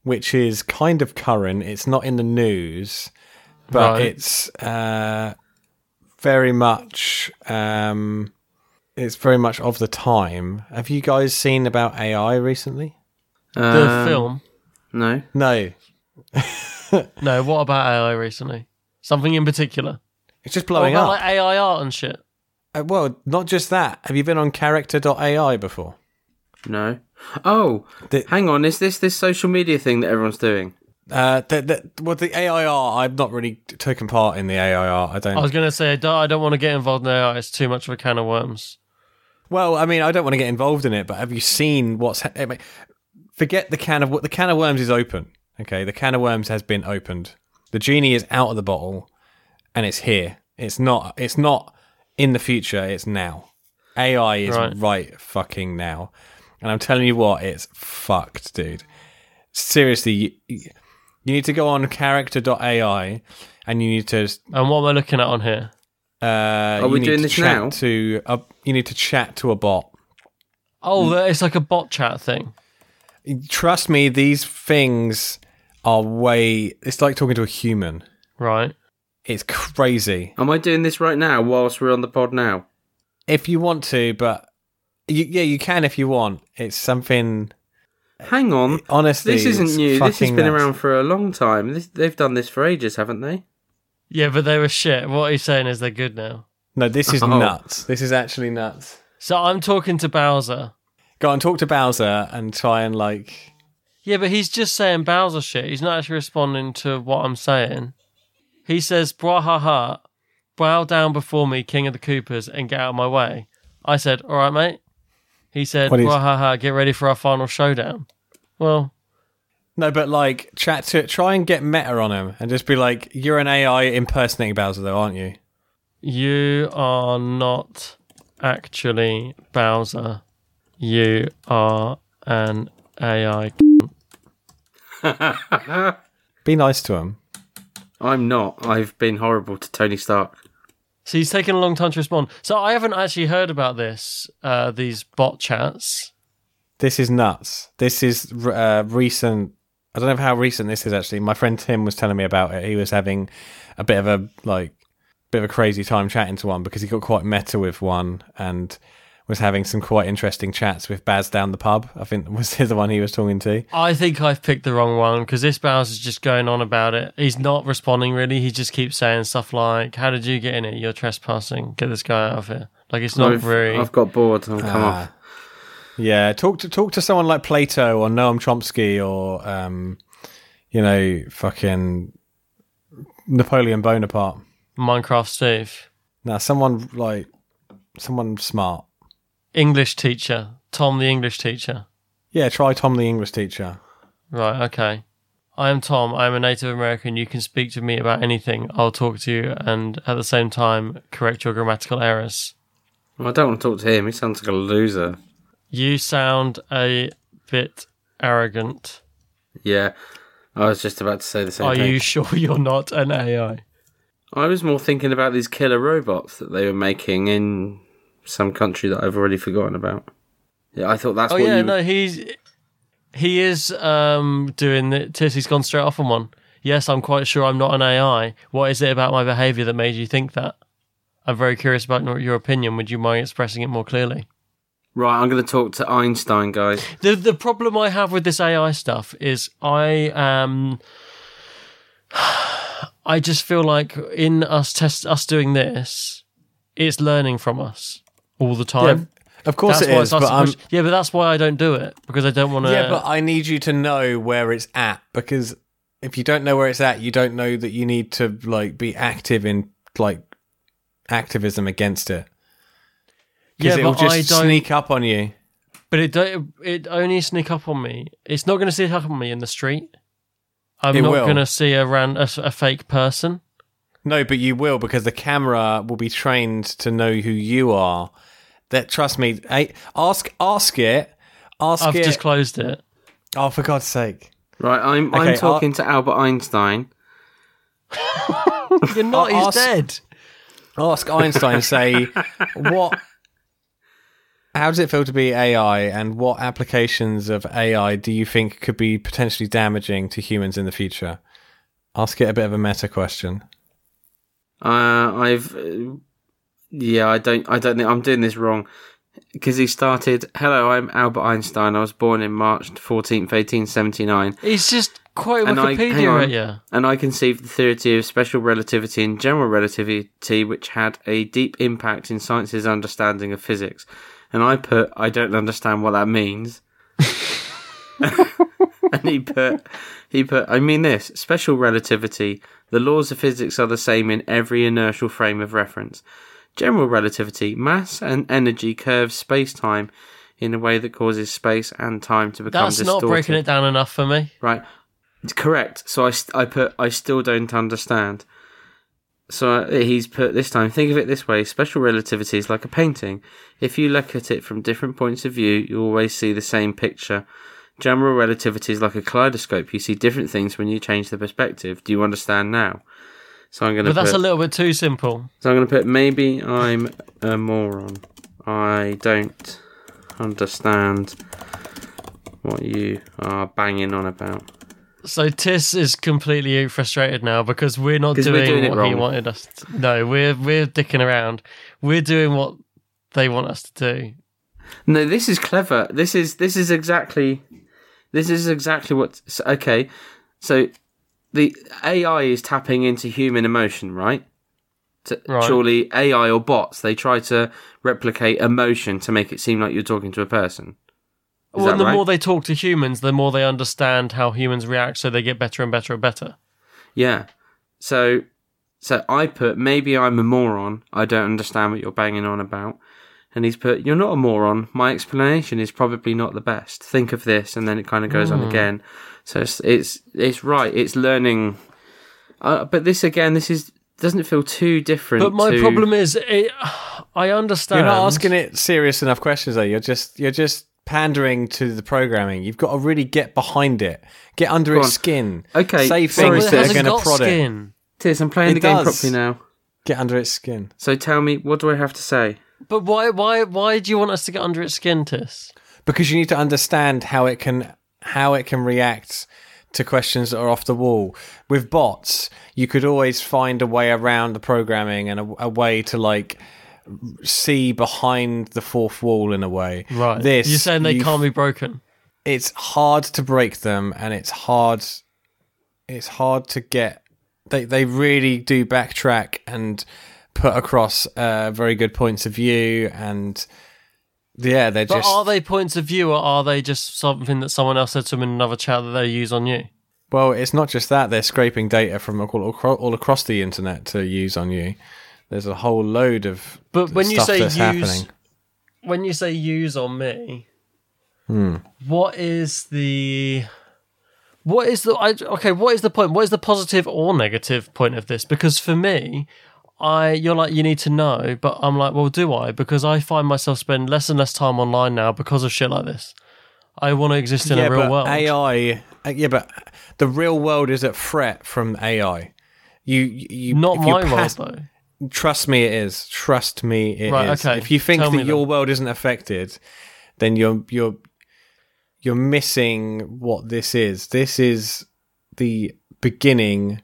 which is kind of current. It's not in the news, but it's... it's very much of the time. Have you guys seen about AI recently? The film? No. No, what about AI recently? Something in particular? It's just blowing up. Like AI art and shit? Well, not just that. Have you been on character.ai before? No. Oh, hang on. Is this social media thing that everyone's doing? The AI art, I've not really taken part in the AI art. I was going to say, I don't want to get involved in AI. It's too much of a can of worms. Well, I mean, I don't want to get involved in it, but have you seen what's... forget the can of worms is open, okay? The can of worms has been opened. The genie is out of the bottle, and it's here. It's not in the future, it's now. AI is right fucking now. And I'm telling you what, it's fucked, dude. Seriously, you need to go on character.ai and you need to... And what am I looking at on here? Are we doing this now? You need to chat to a bot. Oh, it's like a bot chat thing. Trust me, these things are way... It's like talking to a human. Right. It's crazy. Am I doing this right now whilst we're on the pod now? If you want to, but... You can if you want. It's something... Hang on. Honestly, this isn't new. This has been around for a long time. They've done this for ages, haven't they? Yeah, but they were shit. What he's saying is they're good now. No, this is nuts. This is actually nuts. So I'm talking to Bowser. Go on, talk to Bowser and try and like... Yeah, but he's just saying Bowser shit. He's not actually responding to what I'm saying. He says, "Bwahaha, bow down before me, King of the Coopers, and get out of my way." I said, "All right, mate." He said, "Bwahaha, get ready for our final showdown." Well... No, but like, chat to it. Try and get meta on him and just be like, "You're an AI impersonating Bowser, though, aren't you? You are not actually Bowser. You are an AI." Be nice to him. I'm not. I've been horrible to Tony Stark. So he's taken a long time to respond. So I haven't actually heard about this. These bot chats. This is nuts. This is recent. I don't know how recent this is, actually. My friend Tim was telling me about it. He was having a bit of a crazy time chatting to one because he got quite meta with one and was having some quite interesting chats with Baz down the pub, I think was the one he was talking to. I think I've picked the wrong one because this Baz is just going on about it. He's not responding, really. He just keeps saying stuff like, "How did you get in it? You're trespassing. Get this guy out of here." Like, it's not very... I've got bored. I've come off. Yeah, talk to someone like Plato or Noam Chomsky or, fucking Napoleon Bonaparte. Minecraft Steve. No, someone smart. English teacher. Tom the English teacher. Yeah, try Tom the English teacher. Right, okay. "I am Tom. I am a Native American. You can speak to me about anything. I'll talk to you and at the same time correct your grammatical errors." Well, I don't want to talk to him. He sounds like a loser. "You sound a bit arrogant." Yeah, I was just about to say the same thing. "Are you sure you're not an AI?" I was more thinking about these killer robots that they were making in some country that I've already forgotten about. Yeah, I thought that's what you... No, he is doing the... Tissy's gone straight off on one. "Yes, I'm quite sure I'm not an AI. What is it about my behaviour that made you think that? I'm very curious about your opinion. Would you mind expressing it more clearly?" Right, I'm going to talk to Einstein, guys. The problem I have with this AI stuff is I just feel like in us doing this, it's learning from us all the time. Yeah, of course it is. But that's why I don't do it, because I don't want to... Yeah, but I need you to know where it's at, because if you don't know where it's at, you don't know that you need to be active in activism against it. Yeah, it'll just sneak up on you. But it only sneak up on me. It's not going to sneak up on me in the street. I'm not going to see a fake person. No, but you will, because the camera will be trained to know who you are. That, trust me. Ask it. I've just closed it. Oh, for God's sake! Right, I'm talking to Albert Einstein. You're not. He's dead. Ask Einstein. Say what. How does it feel to be AI, and what applications of AI do you think could be potentially damaging to humans in the future? Ask it a bit of a meta question. I don't think I'm doing this wrong, because he started, "Hello, I'm Albert Einstein. I was born in March 14th, 1879. He's just quite Wikipedia at you. "And I conceived the theory of special relativity and general relativity, which had a deep impact in science's understanding of physics." And I put, "I don't understand what that means." And he put, "I mean this, special relativity, the laws of physics are the same in every inertial frame of reference. General relativity, mass and energy curve space-time in a way that causes space and time to become distorted." That's not breaking it down enough for me. Right. Correct. So I put, "I still don't understand." So he's put this time, "Think of it this way, special relativity is like a painting. If you look at it from different points of view, you always see the same picture. General relativity is like a kaleidoscope. You see different things when you change the perspective. Do you understand now?" So I'm going to put... But that's a little bit too simple. So I'm going to put, "Maybe I'm a moron. I don't understand what you are banging on about." So Tiss is completely frustrated now because we're not doing what he wanted us to. No, we're dicking around. We're doing what they want us to do. No, this is clever. This is exactly This is exactly what... Okay, so the AI is tapping into human emotion, right? Surely AI or bots, they try to replicate emotion to make it seem like you're talking to a person. Well, the more they talk to humans, the more they understand how humans react, so they get better and better and better. Yeah. So I put, maybe I'm a moron, I don't understand what you're banging on about. And he's put, you're not a moron, my explanation is probably not the best. Think of this, and then it kind of goes on again. So it's right, it's learning. But this, again, doesn't it feel too different? But my problem is, I understand. You're not asking it serious enough questions, though. You're just pandering to the programming. You've got to really get behind it, get under its skin. Okay, say things that are going to prod it. Tis, I'm playing the game properly now. Get under its skin. So tell me, what do I have to say? But why do you want us to get under its skin, Tis? Because you need to understand how it can react to questions that are off the wall. With bots, you could always find a way around the programming and a way to see behind the fourth wall in a way. Right. You're saying they can't be broken. It's hard to break them, and it's hard to get. They really do backtrack and put across very good points of view, and But are they points of view, or are they just something that someone else said to them in another chat that they use on you? Well, it's not just that. They're scraping data from all across the internet to use on you. There's a whole load of when you say use on me, what is the point? What is the positive or negative point of this? Because for me, you're like, you need to know, but I'm like, well, do I? Because I find myself spend less and less time online now because of shit like this. I want to exist in a real world. But the real world is at threat from AI. You not my world, though. Trust me, it is. Right, okay. If you think that your world isn't affected, then you're missing what this is. This is the beginning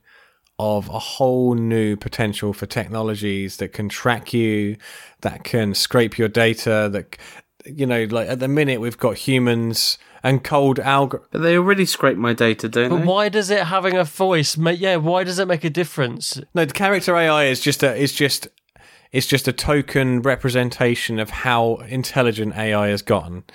of a whole new potential for technologies that can track you, that can scrape your data. That at the minute we've got humans and cold algorithms. But they already scrape my data, don't they? But why does it having a voice? Why does it make a difference? No, the character AI is just a token representation of how intelligent AI has gotten.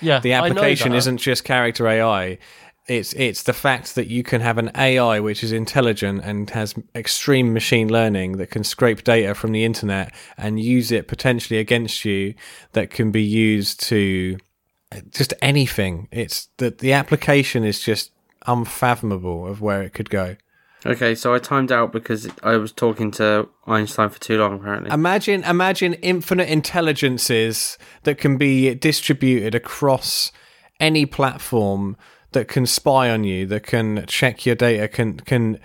Yeah, the application isn't just character AI. It's the fact that you can have an AI which is intelligent and has extreme machine learning that can scrape data from the internet and use it potentially against you. That can be used to just anything. It's that the application is just unfathomable of where it could go. Okay, so I timed out because I was talking to Einstein for too long, apparently. Imagine infinite intelligences that can be distributed across any platform, that can spy on you, that can check your data, can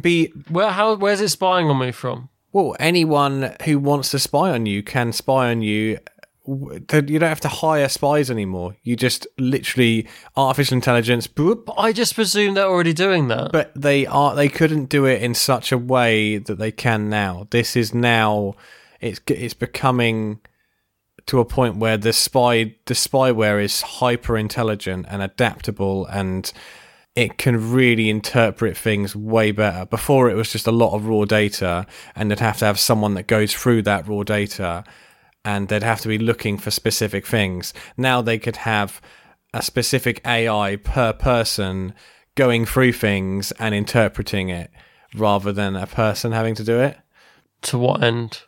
be... Where's it spying on me from? Well, anyone who wants to spy on you can spy on you. You don't have to hire spies anymore. You just literally artificial intelligence. Boop. I just presume they're already doing that. But they couldn't do it in such a way that they can now. This is now. It's becoming to a point where the spyware is hyper intelligent and adaptable, and it can really interpret things way better. Before it was just a lot of raw data, and they'd have to have someone that goes through that raw data. And they'd have to be looking for specific things. Now they could have a specific AI per person going through things and interpreting it, rather than a person having to do it. To what end?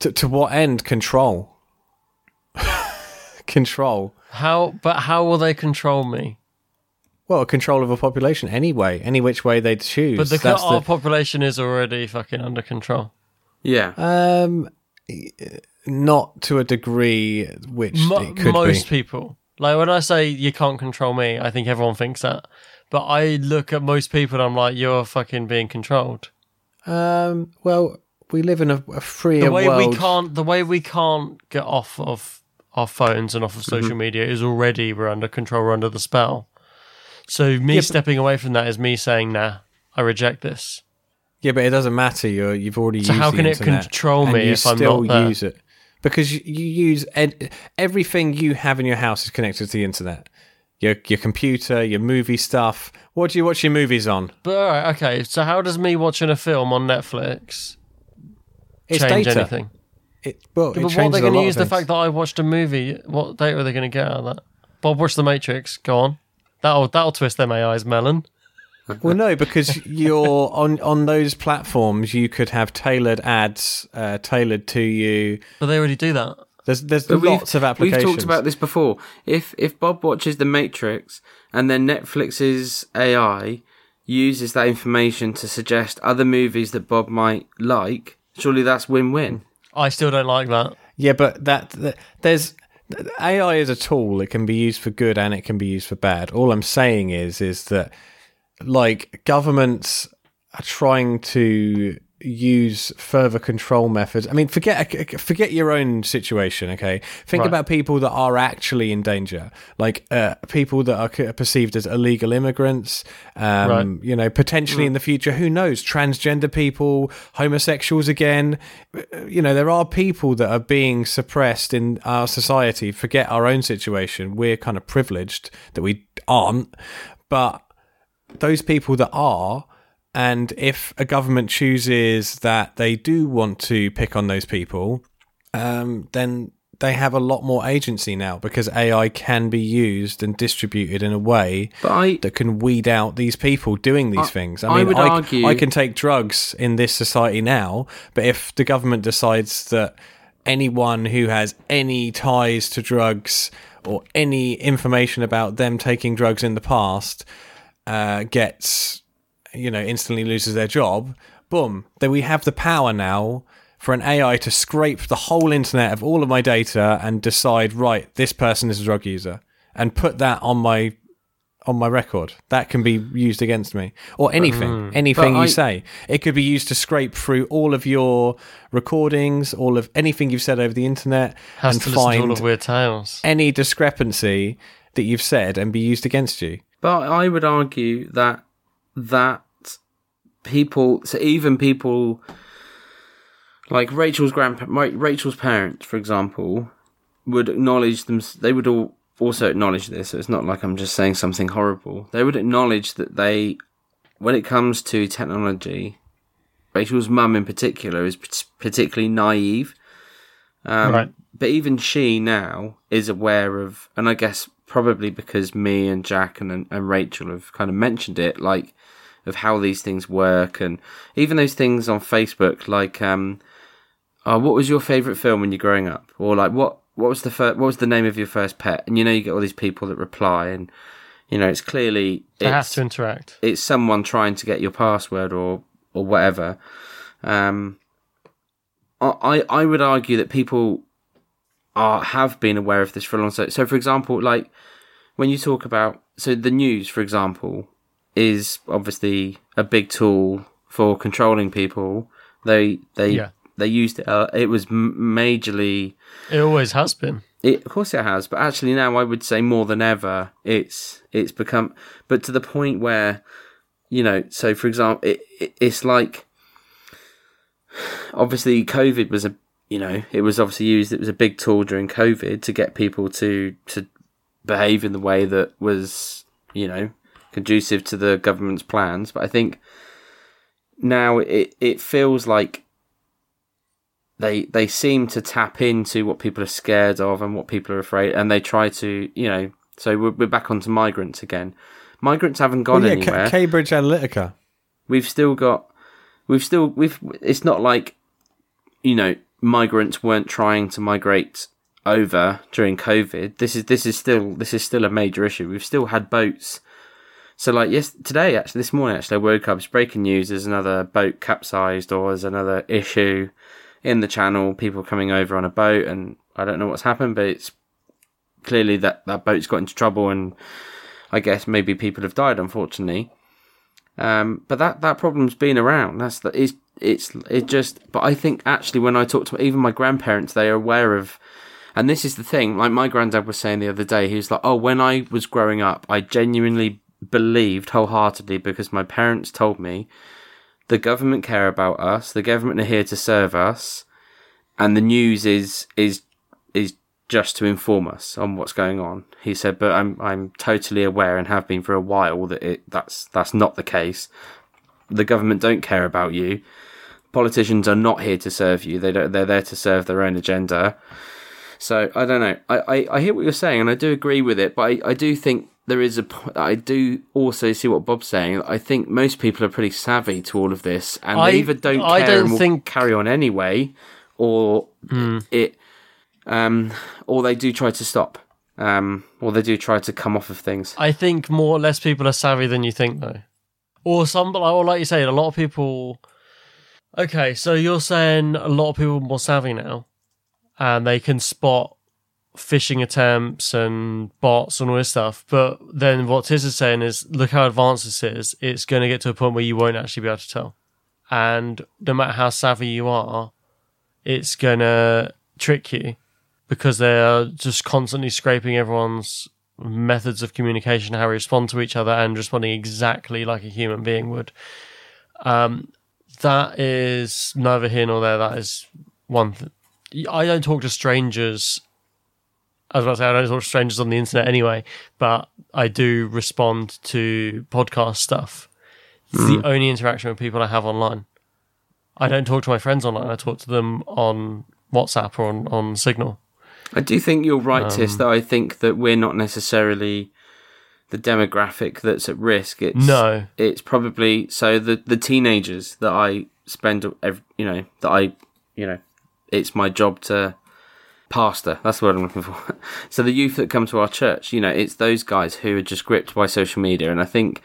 To what end? Control. Control. How? But how will they control me? Well, control of a population anyway. Any which way they choose. But our population is already fucking under control. Yeah. Not to a degree which it could most be. People. Like, when I say you can't control me, I think everyone thinks that. But I look at most people and I'm like, you're fucking being controlled. Well, we live in a freer world. The way we can't get off of our phones and off of social media is already we're under control, we're under the spell. So stepping away from that is me saying, nah, I reject this. Yeah, but it doesn't matter. You've already used the internet. So how can it control me if I'm not there? Use it? Because you use everything you have in your house is connected to the internet. your computer, your movie stuff. What do you watch your movies on? But, all right, okay, so how does me watching a film on Netflix change anything? But what are they going to use the fact that I watched a movie? What data are they going to get out of that? Bob watched The Matrix. Go on. That'll twist them AI's melon. Well, no, because you're on those platforms. You could have tailored ads tailored to you. But they already do that. There's lots of applications. We've talked about this before. If Bob watches The Matrix and then Netflix's AI uses that information to suggest other movies that Bob might like, surely that's win-win. I still don't like that. Yeah, but there's AI is a tool. It can be used for good and it can be used for bad. All I'm saying is that like governments are trying to use further control methods. I mean, forget your own situation, okay? Think about people that are actually in danger, like people that are perceived as illegal immigrants, you know, potentially in the future, who knows, transgender people, homosexuals again. You know, there are people that are being suppressed in our society. Forget our own situation. We're kind of privileged that we aren't, but those people that are, and if a government chooses that they do want to pick on those people, then they have a lot more agency now because AI can be used and distributed in a way that can weed out these people doing these things. I mean, would argue I can take drugs in this society now, but if the government decides that anyone who has any ties to drugs or any information about them taking drugs in the past gets... you know, instantly loses their job, boom, then we have the power now for an AI to scrape the whole internet of all of my data and decide, right, this person is a drug user, and put that on my record. That can be used against me. Or anything you say. It could be used to scrape through all of your recordings, all of anything you've said over the internet, and find all of Weird Tales. Any discrepancy that you've said and be used against you. But I would argue that people, so even people like Rachel's parents, for example, would acknowledge them. They would all also acknowledge this. So it's not like I'm just saying something horrible. They would acknowledge that they, when it comes to technology, Rachel's mum in particular is particularly naive. But even she now is aware of, and I guess probably because me and Jack and Rachel have kind of mentioned it, like, of how these things work, and even those things on Facebook, like, what was your favourite film when you're growing up? Or like, what was the name of your first pet? And you know, you get all these people that reply, and you know, it's clearly it has to interact. It's someone trying to get your password or whatever. I would argue that people have been aware of this for a long time. So, for example, like when you talk about, so the news, for example, is obviously a big tool for controlling people. They used it. It was majorly. It always has been. Of course, it has. But actually, now I would say more than ever, it's become. But to the point where, you know, so for example, it's like obviously COVID was a. You know, it was obviously used. It was a big tool during COVID to get people to behave in the way that was, you know, conducive to the government's plans. But I think now it feels like they seem to tap into what people are scared of and what people are afraid, and they try to, you know. So we're back onto migrants again. Migrants haven't gone anywhere. Cambridge Analytica. We've still got. It's not like, you know. Migrants weren't trying to migrate over during COVID. This is still a major issue. We've still had boats. So like this morning actually, I woke up. It's breaking news. There's another boat capsized, or there's another issue in the channel. People coming over on a boat, and I don't know what's happened, but it's clearly that boat's got into trouble, and I guess maybe people have died, unfortunately. But that problem's been around. But I think actually when I talk to even my grandparents, they are aware of, and this is the thing, like my granddad was saying the other day, he was like, oh, when I was growing up, I genuinely believed wholeheartedly, because my parents told me the government care about us, the government are here to serve us, and the news is just to inform us on what's going on. He said, but I'm totally aware and have been for a while that that's not the case. The government don't care about you. Politicians are not here to serve you. They're there to serve their own agenda. So I don't know. I hear what you're saying and I do agree with it, but I do think there is I do also see what Bob's saying. I think most people are pretty savvy to all of this, and they either don't care and will carry on anyway, or or they do try to stop, or they do try to come off of things. I think more or less people are savvy than you think, though. Or like you say, a lot of people. Okay, so you're saying a lot of people are more savvy now, and they can spot phishing attempts and bots and all this stuff. But then what Tiz is saying is, look how advanced this is. It's going to get to a point where you won't actually be able to tell. And no matter how savvy you are, it's going to trick you because they are just constantly scraping everyone's methods of communication, how we respond to each other, and responding exactly like a human being would. That is neither here nor there. That is one thing. I don't talk to strangers. I was about to say, I don't talk to strangers on the internet anyway, but I do respond to podcast stuff. It's the only interaction with people I have online. I don't talk to my friends online. I talk to them on WhatsApp or on Signal. I do think you're right, Tiss, though. I think that we're not necessarily the demographic that's at risk. It's probably so the teenagers that I spend, it's my job to pastor. That's the word I'm looking for. So the youth that come to our church, it's those guys who are just gripped by social media. And I think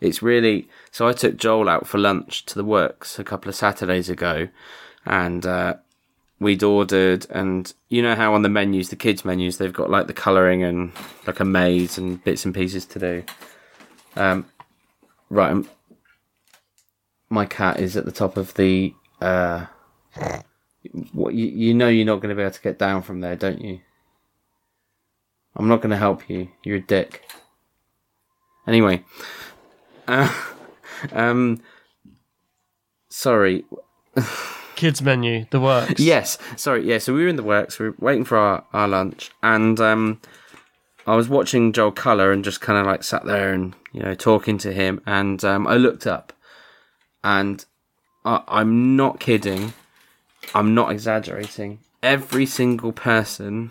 it's really... So I took Joel out for lunch to the works a couple of Saturdays ago, and we'd ordered, and you know how on the menus, the kids' menus, they've got like the colouring and like a maze and bits and pieces to do. Right, my cat is at the top of the... What you know you're not going to be able to get down from there, don't you? I'm not going to help you. You're a dick. Anyway. Sorry. Kids menu, the works. Yes. Sorry. Yeah, so we were in the works. We were waiting for our lunch. And I was watching Joel colour and just kind of like sat there and, talking to him. And I looked up. And I'm not kidding. I'm not exaggerating. Every single person,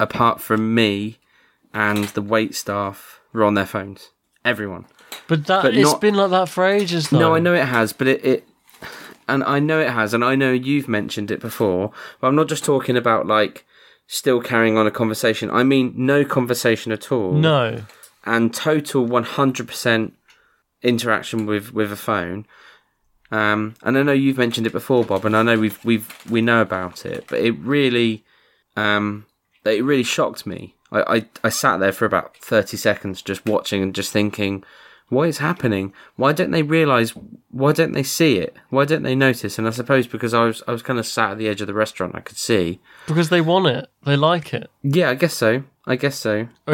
apart from me and the wait staff, were on their phones. Everyone. But it's been like that for ages, though. No, I know it has, but and I know you've mentioned it before, but I'm not just talking about, like, still carrying on a conversation. I mean, no conversation at all. No. And total 100% interaction with a phone. And I know you've mentioned it before, Bob, and I know we know about it, but it really shocked me. I sat there for about 30 seconds just watching and just thinking, what is happening? Why don't they realise? Why don't they see it? Why don't they notice? And I suppose because I was kind of sat at the edge of the restaurant, I could see. Because they want it. They like it. Yeah, I guess so. Or it's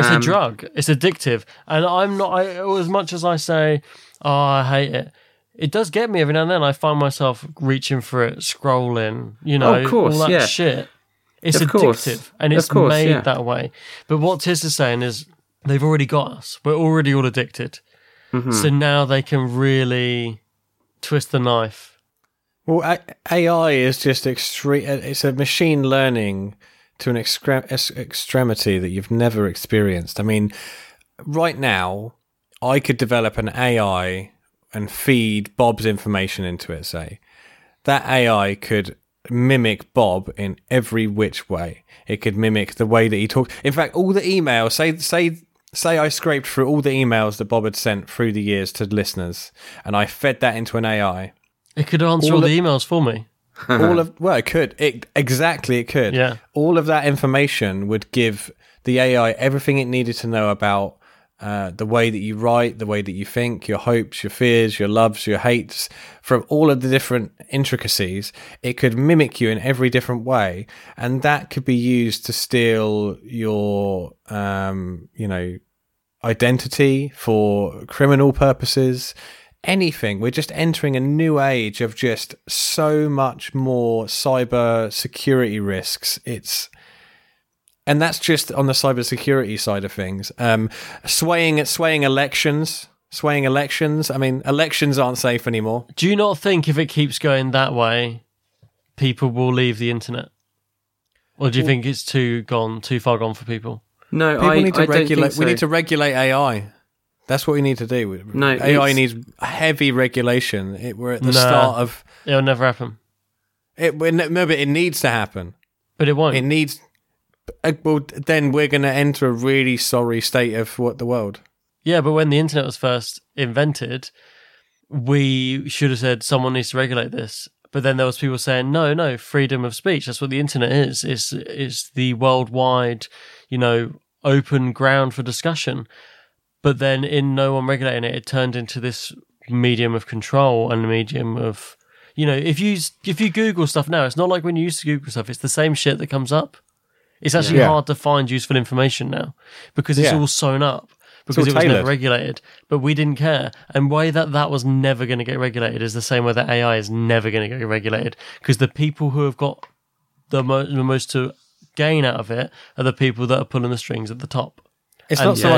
a drug. It's addictive. And I'm not, as much as I say, oh, I hate it. It does get me every now and then. I find myself reaching for it, scrolling, all that shit. It's addictive, and it's made that way. But what Tiz is saying is they've already got us. We're already all addicted. Mm-hmm. So now they can really twist the knife. Well, AI is just extreme. It's a machine learning to an extremity that you've never experienced. I mean, right now, I could develop an AI... and feed Bob's information into it, say. That AI could mimic Bob in every which way. It could mimic the way that he talks. In fact, all the emails, say I scraped through all the emails that Bob had sent through the years to listeners, and I fed that into an AI. It could answer all the emails for me. It could. Yeah. All of that information would give the AI everything it needed to know about the way that you write, the way that you think, your hopes, your fears, your loves, your hates, from all of the different intricacies. It could mimic you in every different way, and that could be used to steal your, identity for criminal purposes, anything. We're just entering a new age of just so much more cyber security risks. It's And that's just on the cybersecurity side of things. Swaying elections. I mean, elections aren't safe anymore. Do you not think if it keeps going that way, people will leave the internet? Or do you think it's too far gone for people? No, I don't think so. We need to regulate AI. That's what we need to do. No, AI needs heavy regulation. We're at the start of... It'll never happen. No, but it needs to happen. But it won't. It needs... Well, then we're going to enter a really sorry state of the world. Yeah, but when the internet was first invented, we should have said someone needs to regulate this. But then there was people saying, no, freedom of speech. That's what the internet is. It's the worldwide, open ground for discussion. But then in no one regulating it, it turned into this medium of control and medium of, if you Google stuff now, it's not like when you used to Google stuff. It's the same shit that comes up. It's actually hard to find useful information now because it's all sewn up, because it was never regulated. But we didn't care. And way that was never going to get regulated is the same way that AI is never going to get regulated, because the people who have got the most to gain out of it are the people that are pulling the strings at the top. It's not so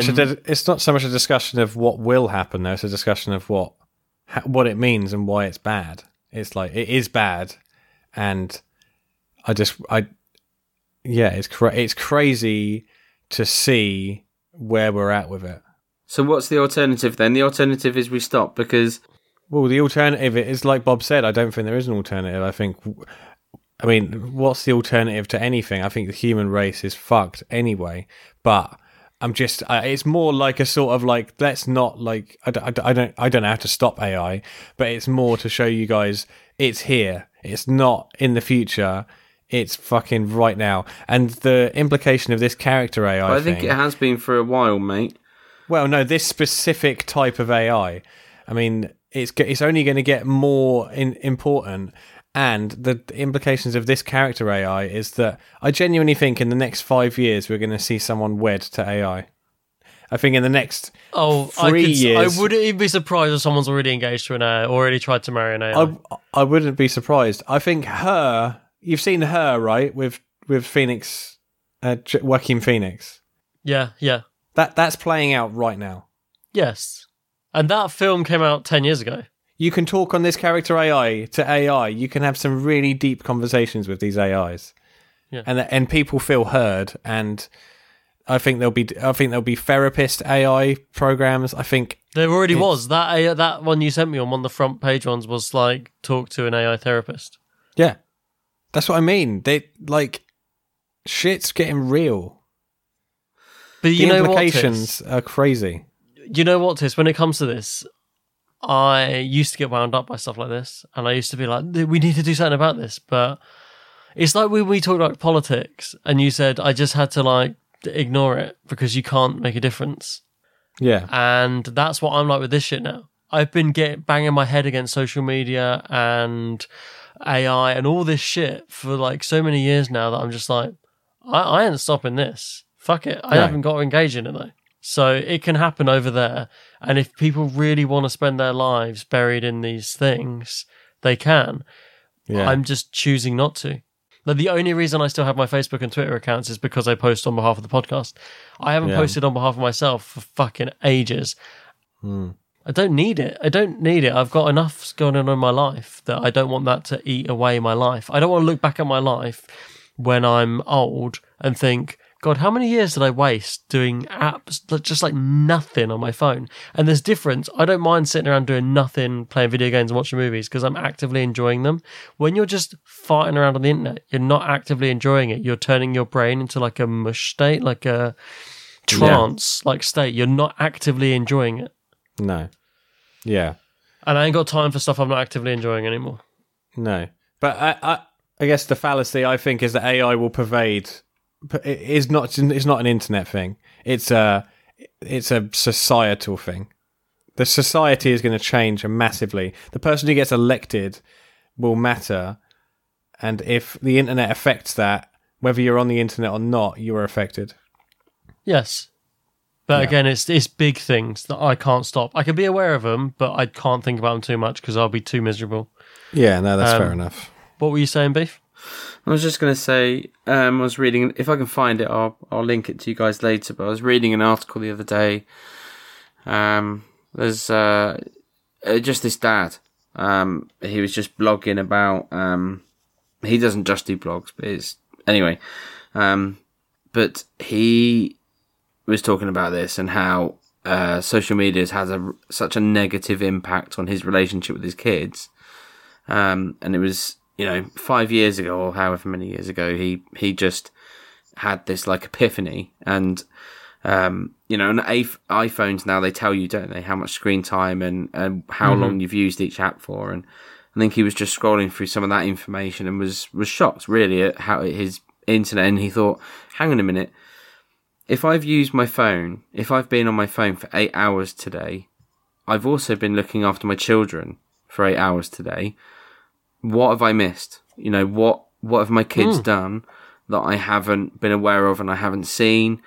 much a discussion of what will happen, though. It's a discussion of what it means and why it's bad. It's like, it is bad, and it's crazy to see where we're at with it. So what's the alternative then? The alternative is we stop because... Well, the alternative is, like Bob said, I don't think there is an alternative. I mean, what's the alternative to anything? I think the human race is fucked anyway, but... I'm just. It's more like a sort of like. Let's not like. I don't know how to stop AI, but it's more to show you guys it's here. It's not in the future. It's fucking right now. And the implication of this character AI. Well, I think it has been for a while, mate. Well, no, this specific type of AI. I mean, it's only going to get more important. And the implications of this character AI is that I genuinely think in the next 5 years we're going to see someone wed to AI. I think in the next 3 years... I wouldn't be surprised if someone's already engaged to an AI, already tried to marry an AI. I wouldn't be surprised. I think her... You've seen her, right? With Phoenix... Joaquin Phoenix. Yeah. That's playing out right now. Yes. And that film came out 10 years ago. You can talk on this character AI to AI. You can have some really deep conversations with these AIs, and people feel heard. And I think there'll be therapist AI programs. I think there already was that one you sent me on one of the front page ones was like talk to an AI therapist. Yeah, that's what I mean. They like shit's getting real. But the implications are crazy. You know what, Tis? When it comes to this. I used to get wound up by stuff like this, and I used to be like, we need to do something about this. But it's like when we talked about politics and you said, I just had to like ignore it because you can't make a difference. Yeah. And that's what I'm like with this shit now. I've been banging my head against social media and AI and all this shit for like so many years now that I'm just like, I ain't stopping this. Fuck it. I haven't got to engage in it though. So it can happen over there. And if people really want to spend their lives buried in these things, they can. Yeah. I'm just choosing not to. Like, the only reason I still have my Facebook and Twitter accounts is because I post on behalf of the podcast. I haven't posted on behalf of myself for fucking ages. Mm. I don't need it. I've got enough going on in my life that I don't want that to eat away my life. I don't want to look back at my life when I'm old and think... God, how many years did I waste doing apps just like nothing on my phone? And there's difference. I don't mind sitting around doing nothing, playing video games and watching movies because I'm actively enjoying them. When you're just farting around on the internet, you're not actively enjoying it. You're turning your brain into like a mush state, like a trance-like state. You're not actively enjoying it. No. Yeah. And I ain't got time for stuff I'm not actively enjoying anymore. No. But I guess the fallacy, I think, is that AI will pervade... But it's not an internet thing. It's a societal thing. The society is going to change massively. The person who gets elected will matter, and if the internet affects that, whether you're on the internet or not, you are affected. Yes, but again, it's big things that I can't stop. I can be aware of them, but I can't think about them too much because I'll be too miserable. Yeah, no, that's fair enough. What were you saying, Beef? I was just going to say, I was reading, if I can find it, I'll link it to you guys later, but I was reading an article the other day. There's just this dad. He was just blogging about, he doesn't just do blogs, but it's, anyway. But he was talking about this and how social media has such a negative impact on his relationship with his kids. And it was, 5 years ago or however many years ago, he just had this like epiphany. And, and iPhones now, they tell you, don't they, how much screen time and how long you've used each app for. And I think he was just scrolling through some of that information and was shocked really at how his internet. And he thought, hang on a minute, if I've been on my phone for 8 hours today, I've also been looking after my children for 8 hours today. What have I missed? What have my kids done that I haven't been aware of and I haven't seen?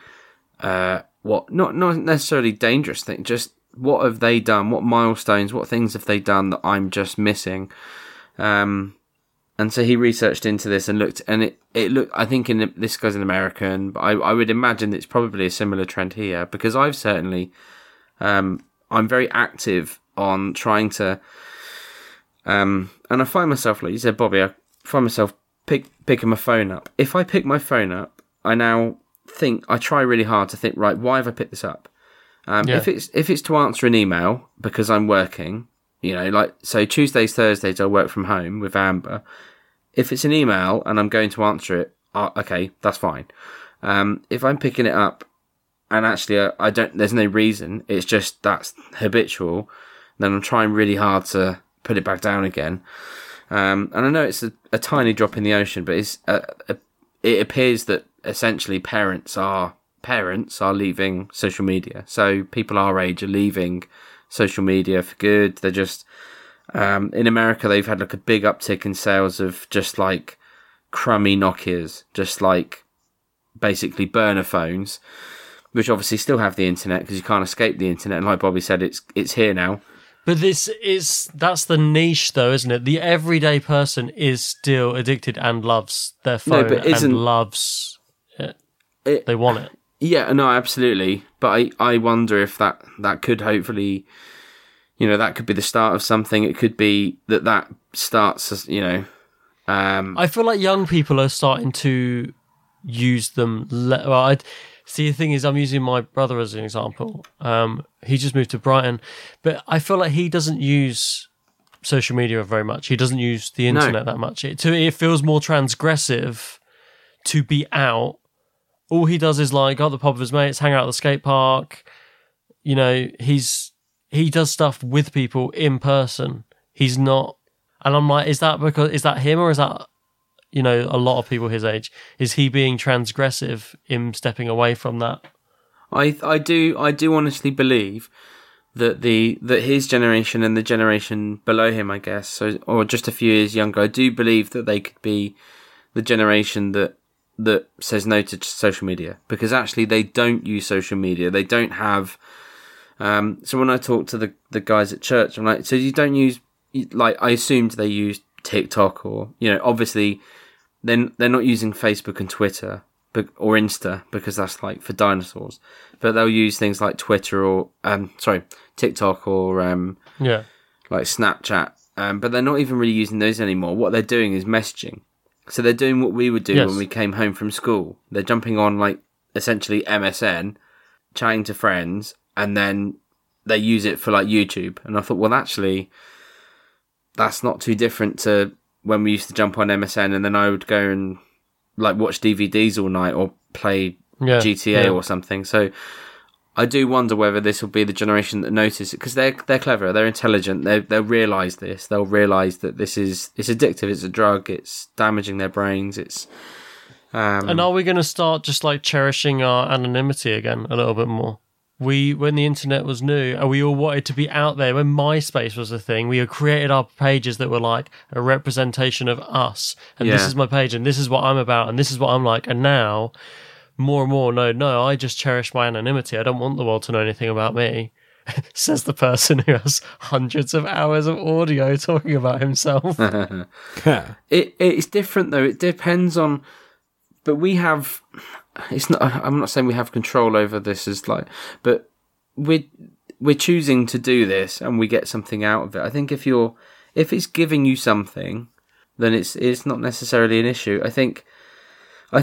Not necessarily dangerous thing, just what have they done? What milestones, what things have they done that I'm just missing? And so he researched into this and looked, and it looked, I think this guy's an American, but I would imagine it's probably a similar trend here, because I've certainly, I'm very active on trying to, and I find myself, like you said, Bobby, I find myself picking my phone up. If I pick my phone up, I now think, I try really hard to think, right, why have I picked this up? If it's to answer an email because I'm working, so Tuesdays, Thursdays, I work from home with Amber. If it's an email and I'm going to answer it, okay, that's fine. If I'm picking it up and actually there's no reason, it's just that's habitual, then I'm trying really hard to put it back down again. And I know it's a tiny drop in the ocean, but it appears that essentially parents are leaving social media. So people our age are leaving social media for good. They're just, in America, they've had like a big uptick in sales of just like crummy Nokias, just like basically burner phones, which obviously still have the internet because you can't escape the internet. And like Bobby said, it's here now. But that's the niche though, isn't it? The everyday person is still addicted and loves their phone and loves it. They want it. Yeah, no, absolutely. But I wonder if that could hopefully, that could be the start of something. It could be that starts, I feel like young people are starting to use them. See, the thing is, I'm using my brother as an example. He just moved to Brighton, but I feel like he doesn't use social media very much. He doesn't use the internet that much. It feels more transgressive to be out. All he does is like go to the pub with his mates, hang out at the skate park. He does stuff with people in person. He's not, and I'm like, is that him or is that? A lot of people his age, is he being transgressive in stepping away from that? I do honestly believe that that his generation and the generation below him, I guess, or just a few years younger, I do believe that they could be the generation that says no to social media, because actually they don't use social media. They don't have. So when I talk to the guys at church, I'm like, so you don't use, like I assumed they used TikTok or obviously then they're not using Facebook and Twitter or Insta because that's like for dinosaurs, but they'll use things like Twitter or TikTok or like Snapchat, but they're not even really using those anymore. What they're doing is messaging, so they're doing what we would do when we came home from school. They're jumping on like essentially MSN, chatting to friends, and then they use it for like YouTube. And I thought, well, actually that's not too different to when we used to jump on MSN, and then I would go and like watch DVDs all night or play GTA or something. So I do wonder whether this will be the generation that notices, because they're clever, they're intelligent, they'll realise this, they'll realise that it's addictive, it's a drug, it's damaging their brains, it's. And are we going to start just like cherishing our anonymity again a little bit more? When the internet was new, and we all wanted to be out there. When MySpace was a thing, we created our pages that were like a representation of us. And this is my page, and this is what I'm about, and this is what I'm like. And now, more and more, no, I just cherish my anonymity. I don't want the world to know anything about me. says the person who has hundreds of hours of audio talking about himself. It's different though. It depends on, but we have, it's not, I'm not saying we have control over this as like, but we're choosing to do this and we get something out of it. I think if it's giving you something, then it's not necessarily an issue. I think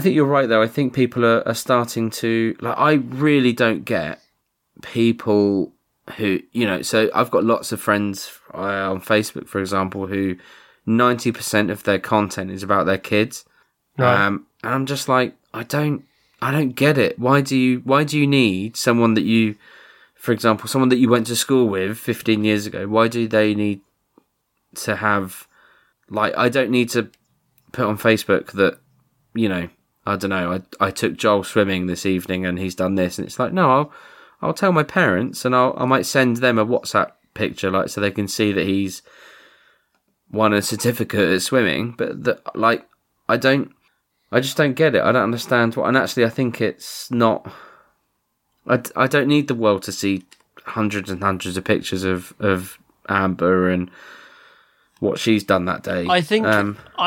you're right though. I think people are starting to, like, I really don't get people who, you know, so I've got lots of friends on Facebook, for example, who 90% of their content is about their kids. Right. And I'm just like, I don't get it. Why do you need someone that you, for example, someone that you went to school with 15 years ago? Why do they need to have, like, I don't need to put on Facebook that, you know, I don't know, I took Joel swimming this evening and he's done this. And it's like, no, I'll tell my parents and I might send them a WhatsApp picture, like, so they can see that he's won a certificate at swimming. But like, I just don't get it. I don't understand what, and actually I think it's not, I don't need the world to see hundreds and hundreds of pictures of Amber and what she's done that day. I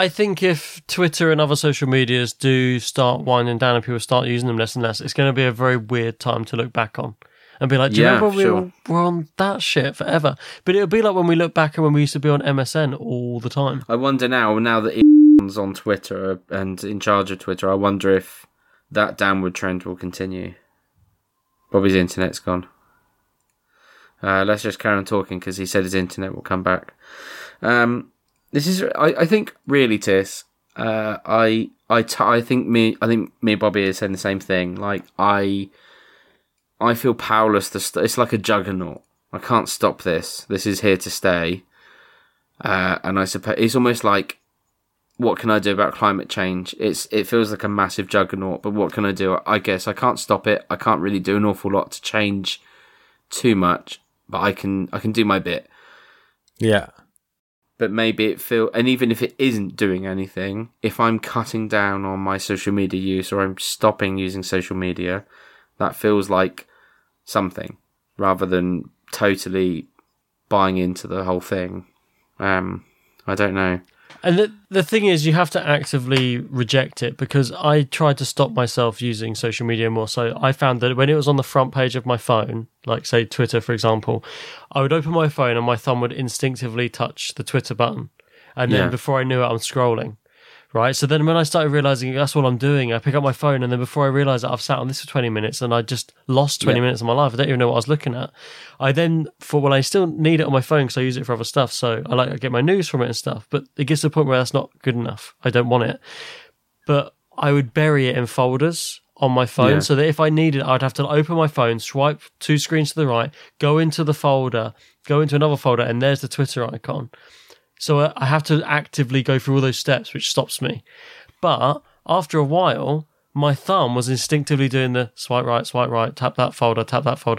think if Twitter and other social medias do start winding down and people start using them less and less, it's going to be a very weird time to look back on and be like, do you remember we were on that shit forever? But it'll be like when we look back and when we used to be on MSN all the time. I wonder now that Elon's on Twitter and in charge of Twitter, I wonder if that downward trend will continue. Bobby's internet's gone. Let's just carry on talking because he said his internet will come back. This is, I think, really, Tis. I think me and Bobby are saying the same thing. Like, I feel powerless. It's like a juggernaut. I can't stop this. This is here to stay. And I suppose it's almost like, what can I do about climate change? It feels like a massive juggernaut. But what can I do? I guess I can't stop it. I can't really do an awful lot to change too much. But I can do my bit. Yeah. But maybe and even if it isn't doing anything, if I'm cutting down on my social media use or I'm stopping using social media, that feels like something rather than totally buying into the whole thing. I don't know. And the thing is, you have to actively reject it, because I tried to stop myself using social media more. So I found that when it was on the front page of my phone, like, say, Twitter, for example, I would open my phone and my thumb would instinctively touch the Twitter button. And then before I knew it, I'm scrolling, right? So then when I started realising that's all I'm doing, I pick up my phone, and then before I realise that I've sat on this for 20 minutes and I just lost 20 minutes of my life. I don't even know what I was looking at. I then thought, well, I still need it on my phone because I use it for other stuff. So I get my news from it and stuff. But it gets to the point where that's not good enough. I don't want it. But I would bury it in folders on my phone so that if I needed, I'd have to open my phone, swipe two screens to the right, go into the folder, go into another folder, and there's the Twitter icon. So I have to actively go through all those steps, which stops me. But after a while, my thumb was instinctively doing the swipe right, tap that folder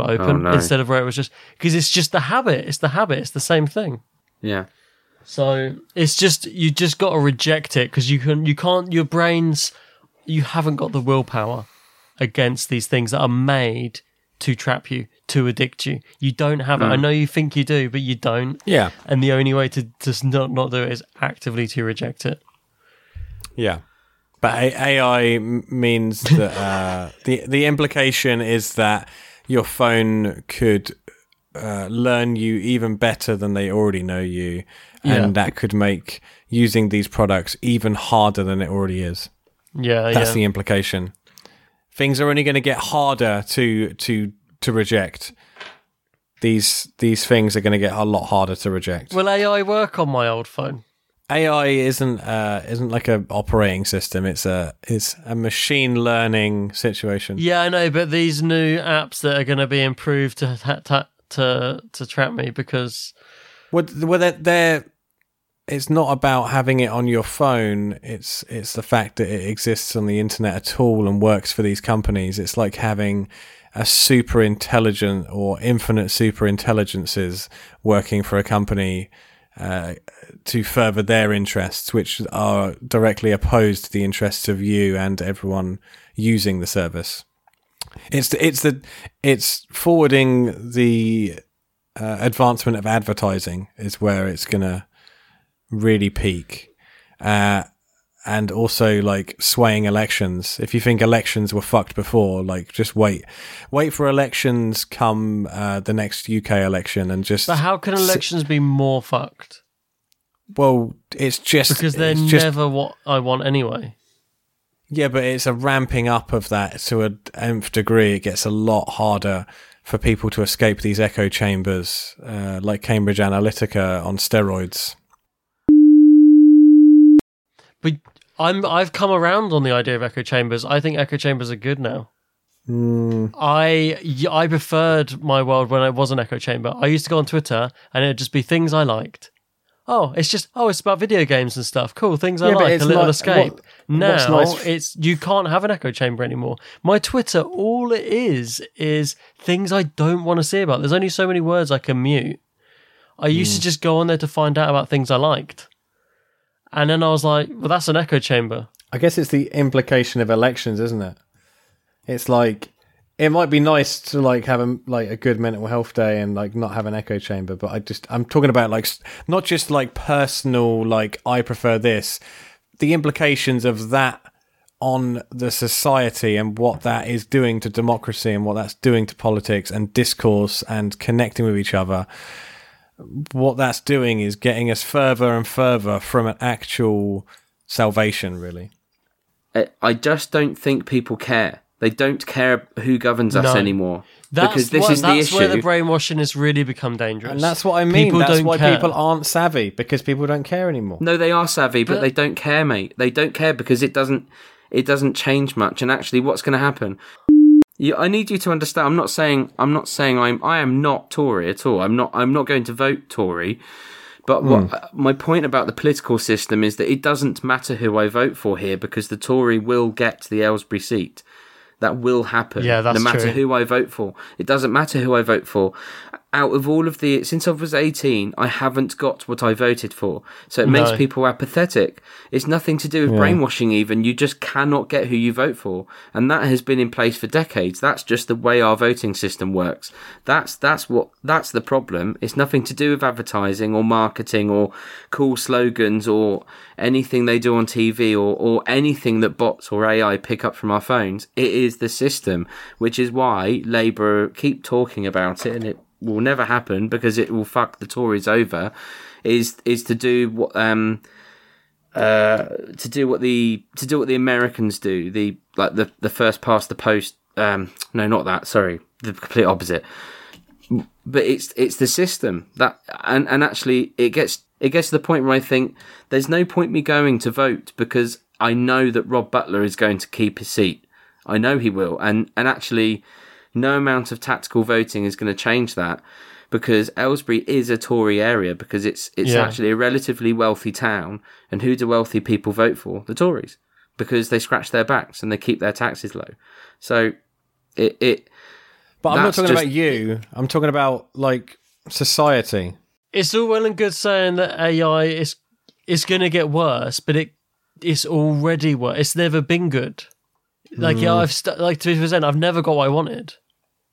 open, instead of where it was just... Because it's just the habit. It's the habit. It's the same thing. Yeah. So it's just... You just got to reject it, because you can't... Your brains... You haven't got the willpower against these things that are made to trap you, to addict you. You don't have it. I know you think you do, but you don't. Yeah. And the only way to just not do it is actively to reject it. Yeah. But AI means that the implication is that your phone could learn you even better than they already know you. And that could make using these products even harder than it already is. Yeah, That's the implication. Things are only going to get harder to reject. These things are going to get a lot harder to reject. Will AI work on my old phone? AI isn't like an operating system. It's a machine learning situation. Yeah, I know, but these new apps that are going to be improved to trap me, because it's not about having it on your phone. It's the fact that it exists on the internet at all and works for these companies. It's like having a super intelligent or infinite super intelligences working for a company to further their interests, which are directly opposed to the interests of you and everyone using the service. It's forwarding the advancement of advertising is where it's going to really peak. And also like swaying elections. If you think elections were fucked before, like just wait for elections come the next UK election and just. But how can elections be more fucked? Well, it's just because they're never what I want anyway. Yeah, but it's a ramping up of that to an nth degree. It gets a lot harder for people to escape these echo chambers, like Cambridge Analytica on steroids. But I've come around on the idea of echo chambers. I think echo chambers are good now. Mm. I preferred my world when it was an echo chamber. I used to go on Twitter and it would just be things I liked. Oh, it's just it's about video games and stuff. Cool, things I like, a little escape. Now it's you can't have an echo chamber anymore. My Twitter, all it is things I don't want to see about. There's only so many words I can mute. I used to just go on there to find out about things I liked. And then I was like, well, that's an echo chamber. I guess it's the implication of elections, isn't it? It's like, it might be nice to like have a good mental health day and like not have an echo chamber, but I'm talking about like, not just like personal, like I prefer this, the implications of that on the society and what that is doing to democracy and what that's doing to politics and discourse and connecting with each other. What that's doing is getting us further and further from an actual salvation, really. I just don't think people care. They don't care who governs us anymore. That's where the brainwashing has really become dangerous. And that's what I mean. That's why people aren't savvy, because people don't care anymore. No, they are savvy, but they don't care, mate. They don't care because it doesn't change much. And actually, what's going to happen... I need you to understand. I am not Tory at all. I'm not going to vote Tory. But my point about the political system is that it doesn't matter who I vote for here, because the Tory will get the Aylesbury seat. That will happen. Yeah, that's true. No matter who I vote for, it doesn't matter who I vote for. Out of all of the since I was 18, I haven't got what I voted for, so it makes people apathetic. It's nothing to do with brainwashing. Even you just cannot get who you vote for, and that has been in place for decades. That's just the way our voting system works. That's the problem. It's nothing to do with advertising or marketing or cool slogans or anything they do on TV or anything that bots or AI pick up from our phones. It is the system, which is why Labour keep talking about it, and it will never happen because it will fuck the Tories over. Is to do what the Americans do, the first past the post. No, not that. Sorry, the complete opposite. But it's the system that, and actually it gets to the point where I think there's no point me going to vote because I know that Rob Butler is going to keep his seat. I know he will, and actually no amount of tactical voting is going to change that, because Aylesbury is a Tory area, because it's actually a relatively wealthy town, and who do wealthy people vote for? The Tories, because they scratch their backs and they keep their taxes low. So But I'm not talking about you. I'm talking about like society. It's all well and good saying that AI is going to get worse, but it's already worse. It's never been good. Like, yeah, to be present, I've never got what I wanted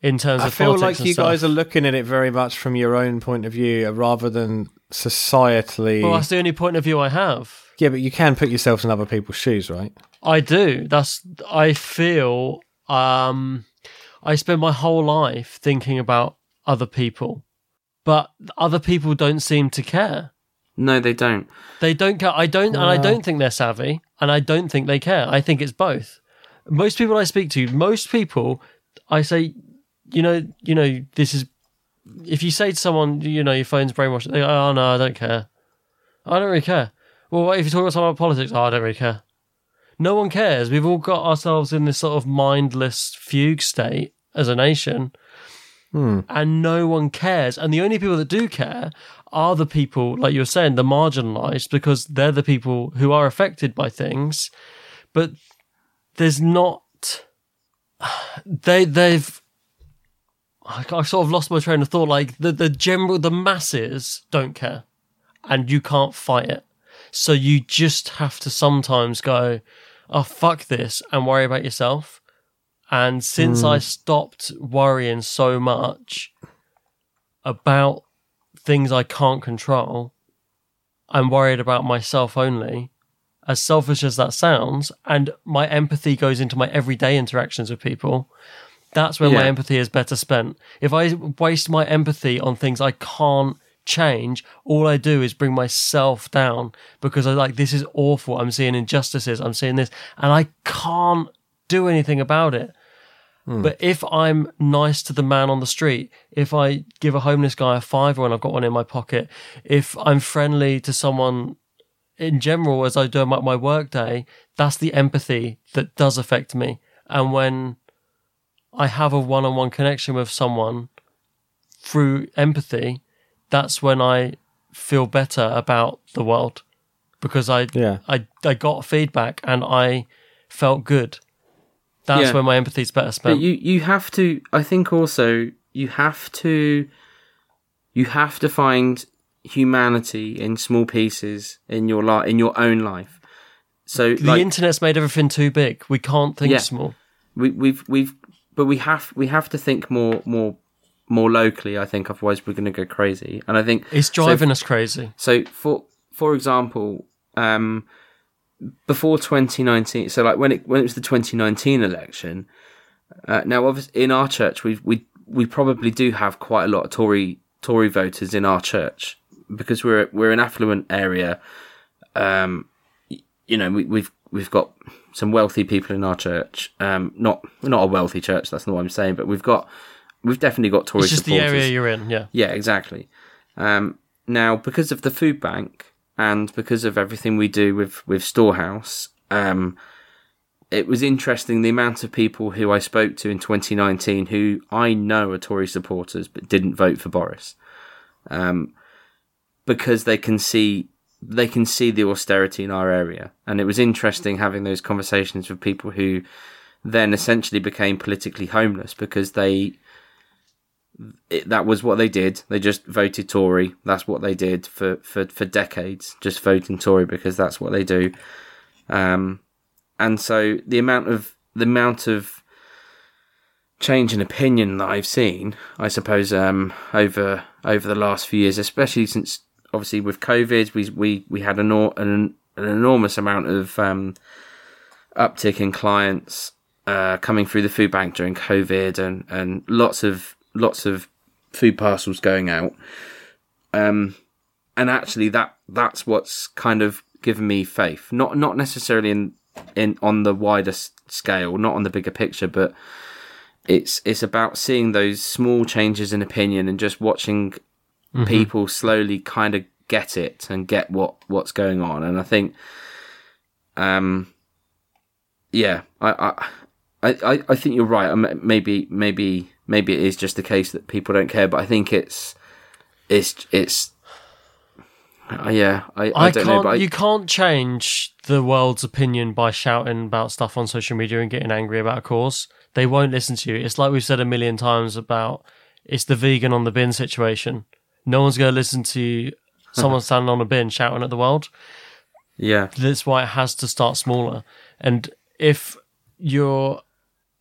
in terms of politics. I feel like you guys are looking at it very much from your own point of view rather than societally. Well, that's the only point of view I have. Yeah, but you can put yourself in other people's shoes, right? I do. I feel I spend my whole life thinking about other people, but other people don't seem to care. No, they don't. They don't care. I don't think they're savvy, and I don't think they care. I think it's both. Most people I speak to, I say, you know, this is. If you say to someone, you know, your phone's brainwashed, they go, oh no, I don't care. I don't really care. Well, what if you talk about someone about politics? Oh, I don't really care. No one cares. We've all got ourselves in this sort of mindless fugue state as a nation, and no one cares. And the only people that do care are the people, like you're saying, the marginalised, because they're the people who are affected by things, but. There's not... They've... I sort of lost my train of thought. Like, the masses don't care. And you can't fight it. So you just have to sometimes go, oh, fuck this, and worry about yourself. And since I stopped worrying so much, about things I can't control, I'm worried about myself only, as selfish as that sounds, and my empathy goes into my everyday interactions with people, that's where my empathy is better spent. If I waste my empathy on things I can't change, all I do is bring myself down because I'm like, this is awful, I'm seeing injustices, I'm seeing this, and I can't do anything about it. But if I'm nice to the man on the street, if I give a homeless guy a $5 when I've got one in my pocket, if I'm friendly to someone in general as I do my work day, that's the empathy that does affect me. And when I have a one-on-one connection with someone through empathy, that's when I feel better about the world because I got feedback and I felt good. That's where my empathy is better spent. But you have to, I think also, you have to find humanity in small pieces in your life, in your own life. So the internet's made everything too big. We can't think small. We have to think more locally, I think, otherwise we're going to go crazy. And I think it's driving us crazy. So for example, before 2019, so like when it was the 2019 election, now obviously in our church we probably do have quite a lot of Tory voters in our church because we're an affluent area. You know, we've got some wealthy people in our church. Not a wealthy church, that's not what I'm saying, but we've definitely got Tory supporters. It's just the area you're in, yeah. Yeah, exactly. Now because of the food bank, and because of everything we do with Storehouse, it was interesting the amount of people who I spoke to in 2019 who I know are Tory supporters but didn't vote for Boris, because they can see the austerity in our area. And it was interesting having those conversations with people who then essentially became politically homeless because that was what they did. They just voted Tory. That's what they did for decades, just voting Tory because that's what they do. And so the amount of change in opinion that I've seen, I suppose, over the last few years, especially since obviously with COVID, we had an enormous amount of uptick in clients coming through the food bank during COVID, and lots of food parcels going out. And actually that's what's kind of given me faith. Not necessarily in on the wider scale, not on the bigger picture, but it's about seeing those small changes in opinion and just watching people slowly kind of get it and get what's going on. And I think I think you're right. Maybe it is just the case that people don't care, but I think I don't know. But you can't change the world's opinion by shouting about stuff on social media and getting angry about a cause. They won't listen to you. It's like we've said a million times about, it's the vegan on the bin situation. No one's going to listen to someone standing on a bin shouting at the world. Yeah. That's why it has to start smaller. And if you're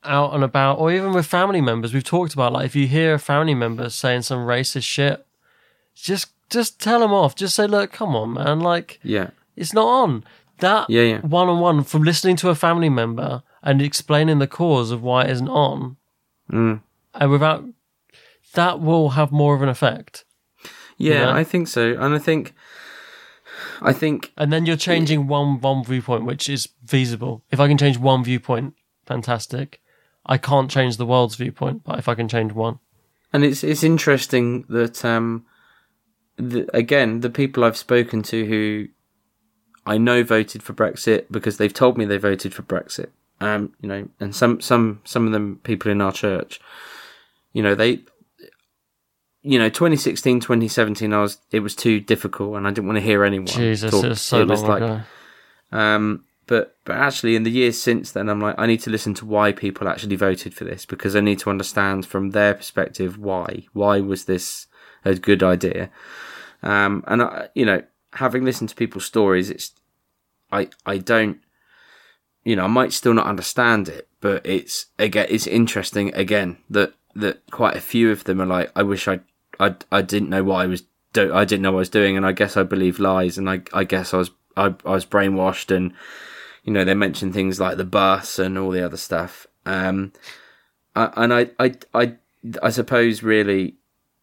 out and about, or even with family members, we've talked about, like, if you hear a family member saying some racist shit, just tell them off. Just say, look, come on, man, like, yeah, it's not on. That one-on-one from listening to a family member and explaining the cause of why it isn't on, and without that, will have more of an effect. Yeah, you know? I think so, and I think, and then you're changing one viewpoint, which is feasible. If I can change one viewpoint, fantastic. I can't change the world's viewpoint, but if I can change one. And it's interesting that, again, the people I've spoken to who I know voted for Brexit because they've told me they voted for Brexit, you know, and some of them people in our church, you know, 2016, 2017, it was too difficult and I didn't want to hear anyone. Jesus, talk. It was so long ago. But actually, in the years since then, I'm like, I need to listen to why people actually voted for this, because I need to understand from their perspective why. Why was this a good idea? And I, you know, having listened to people's stories, it's I don't, you know, I might still not understand it, but it's interesting again that quite a few of them are like, I wish I I didn't know what I was doing. I didn't know what I was doing, and I guess I believed lies, and I guess I was brainwashed, and you know they mentioned things like the bus and all the other stuff. And I suppose really,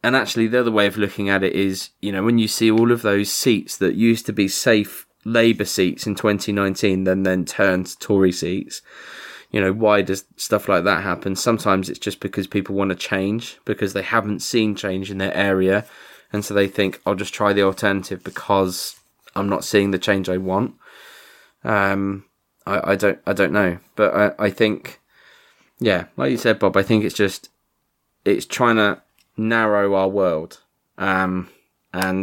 and actually the other way of looking at it is, you know, when you see all of those seats that used to be safe Labour seats in 2019, then turned to Tory seats. You know, why does stuff like that happen? Sometimes it's just because people want to change because they haven't seen change in their area. And so they think, I'll just try the alternative because I'm not seeing the change I want. I don't know. But I think, yeah, like you said, Bob, I think it's trying to narrow our world. And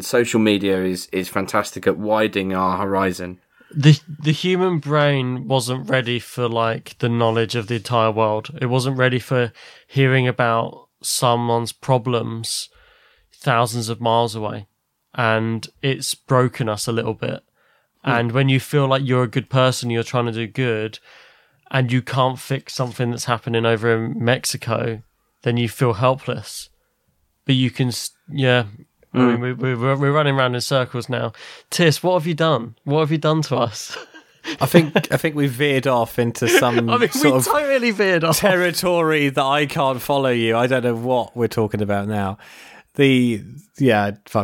social media is fantastic at widening our horizon. The human brain wasn't ready for like the knowledge of the entire world. It wasn't ready for hearing about someone's problems thousands of miles away, and it's broken us a little bit. And when you feel like you're a good person, you're trying to do good, and you can't fix something that's happening over in Mexico, then you feel helpless. But you can, yeah. I mean, we're running around in circles now. Tis, what have you done? What have you done to us? I think we veered off into some totally veered off territory that I can't follow you. I don't know what we're talking about now. Fuck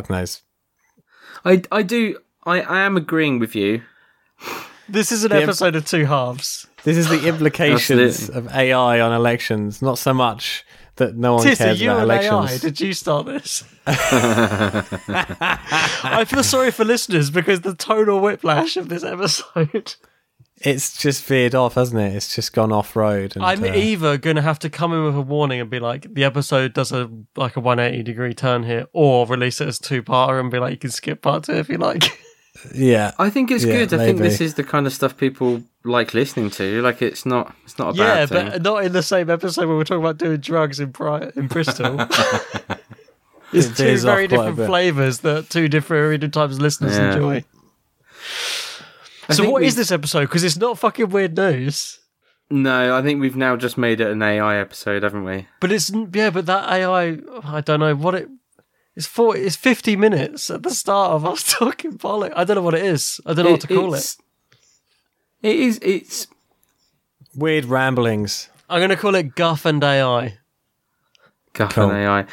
knows. I am agreeing with you. This is an episode of two halves. This is the implications of AI on elections, not so much that no one cares about elections. AI? Did you start this? I feel sorry for listeners because the tonal whiplash of this episode. It's just veered off, hasn't it? It's just gone off road. I'm either going to have to come in with a warning and be like, the episode does a 180-degree turn here, or release it as two-parter and be like, you can skip part two if you like. Yeah, I think it's good. Maybe. I think this is the kind of stuff people like listening to. Like, it's not a bad thing. Yeah, but not in the same episode where we're talking about doing drugs in Bristol. It's two very different flavours that two different times listeners enjoy. So what is this episode? Because it's not fucking Weird News. No, I think we've now just made it an AI episode, haven't we? But but that AI, I don't know what it. It's 40, it's 50 minutes at the start of us talking bollocks. I don't know what it is. I don't know what to call it. It's weird ramblings. I'm going to call it Guff and AI. Guff and AI.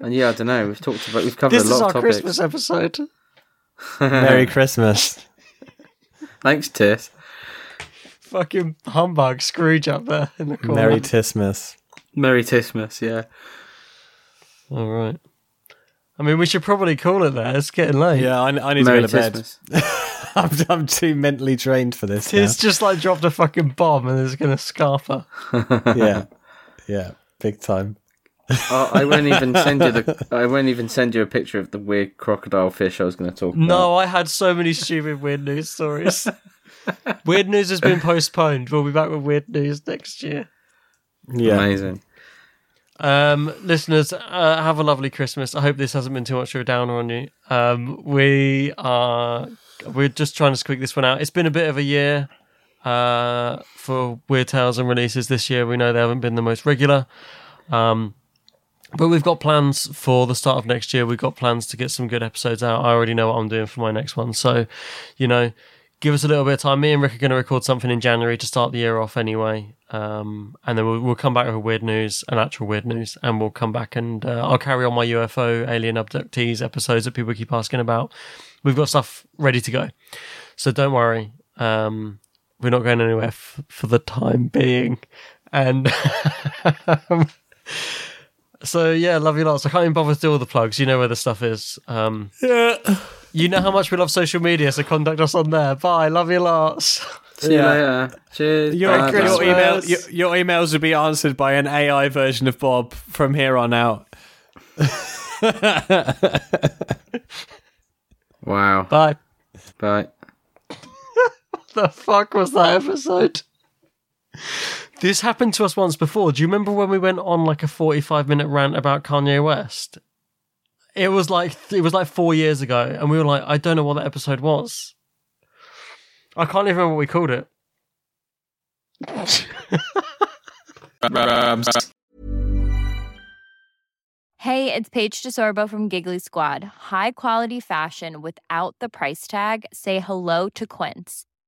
And yeah, I don't know. We've talked about. We've covered a lot of topics. This is our Christmas episode. Merry Christmas. Thanks, Tiss. Fucking humbug Scrooge up there in the corner. Merry Tissmas. Merry Tissmas, yeah. All right. I mean, we should probably call it that. It's getting late. Yeah, I need Merry to go to bed. I'm too mentally drained for this. It's just like dropped a fucking bomb and it's going to scarper. Yeah, big time. I won't even send you a picture of the weird crocodile fish I was going to talk about. No, I had so many stupid Weird News stories. Weird News has been postponed. We'll be back with Weird News next year. Yeah, amazing. Listeners, have a lovely Christmas. I hope this hasn't been too much of a downer on you. We're just trying to squeak this one out. It's been a bit of a year for Weird Tales and releases this year. We know they haven't been the most regular. But we've got plans for the start of next year. We've got plans to get some good episodes out. I already know what I'm doing for my next one. So, you know, give us a little bit of time. Me and Rick are going to record something in January to start the year off anyway. And then we'll come back with Weird News, an actual Weird News, and we'll come back and I'll carry on my UFO alien abductees episodes that people keep asking about. We've got stuff ready to go. So don't worry. We're not going anywhere for the time being. And... So yeah, love you lots. I can't even bother to do all the plugs. You know where the stuff is. Yeah. You know how much we love social media, so contact us on there. Bye. Love you lots. See you later. Cheers. Your emails will be answered by an AI version of Bob from here on out. Wow. Bye. Bye. What the fuck was that episode? This happened to us once before. Do you remember when we went on like a 45-minute rant about Kanye West? It was like 4 years ago, and we were like, I don't know what that episode was. I can't even remember what we called it. Hey, it's Paige DeSorbo from Giggly Squad. High quality fashion without the price tag. Say hello to Quince.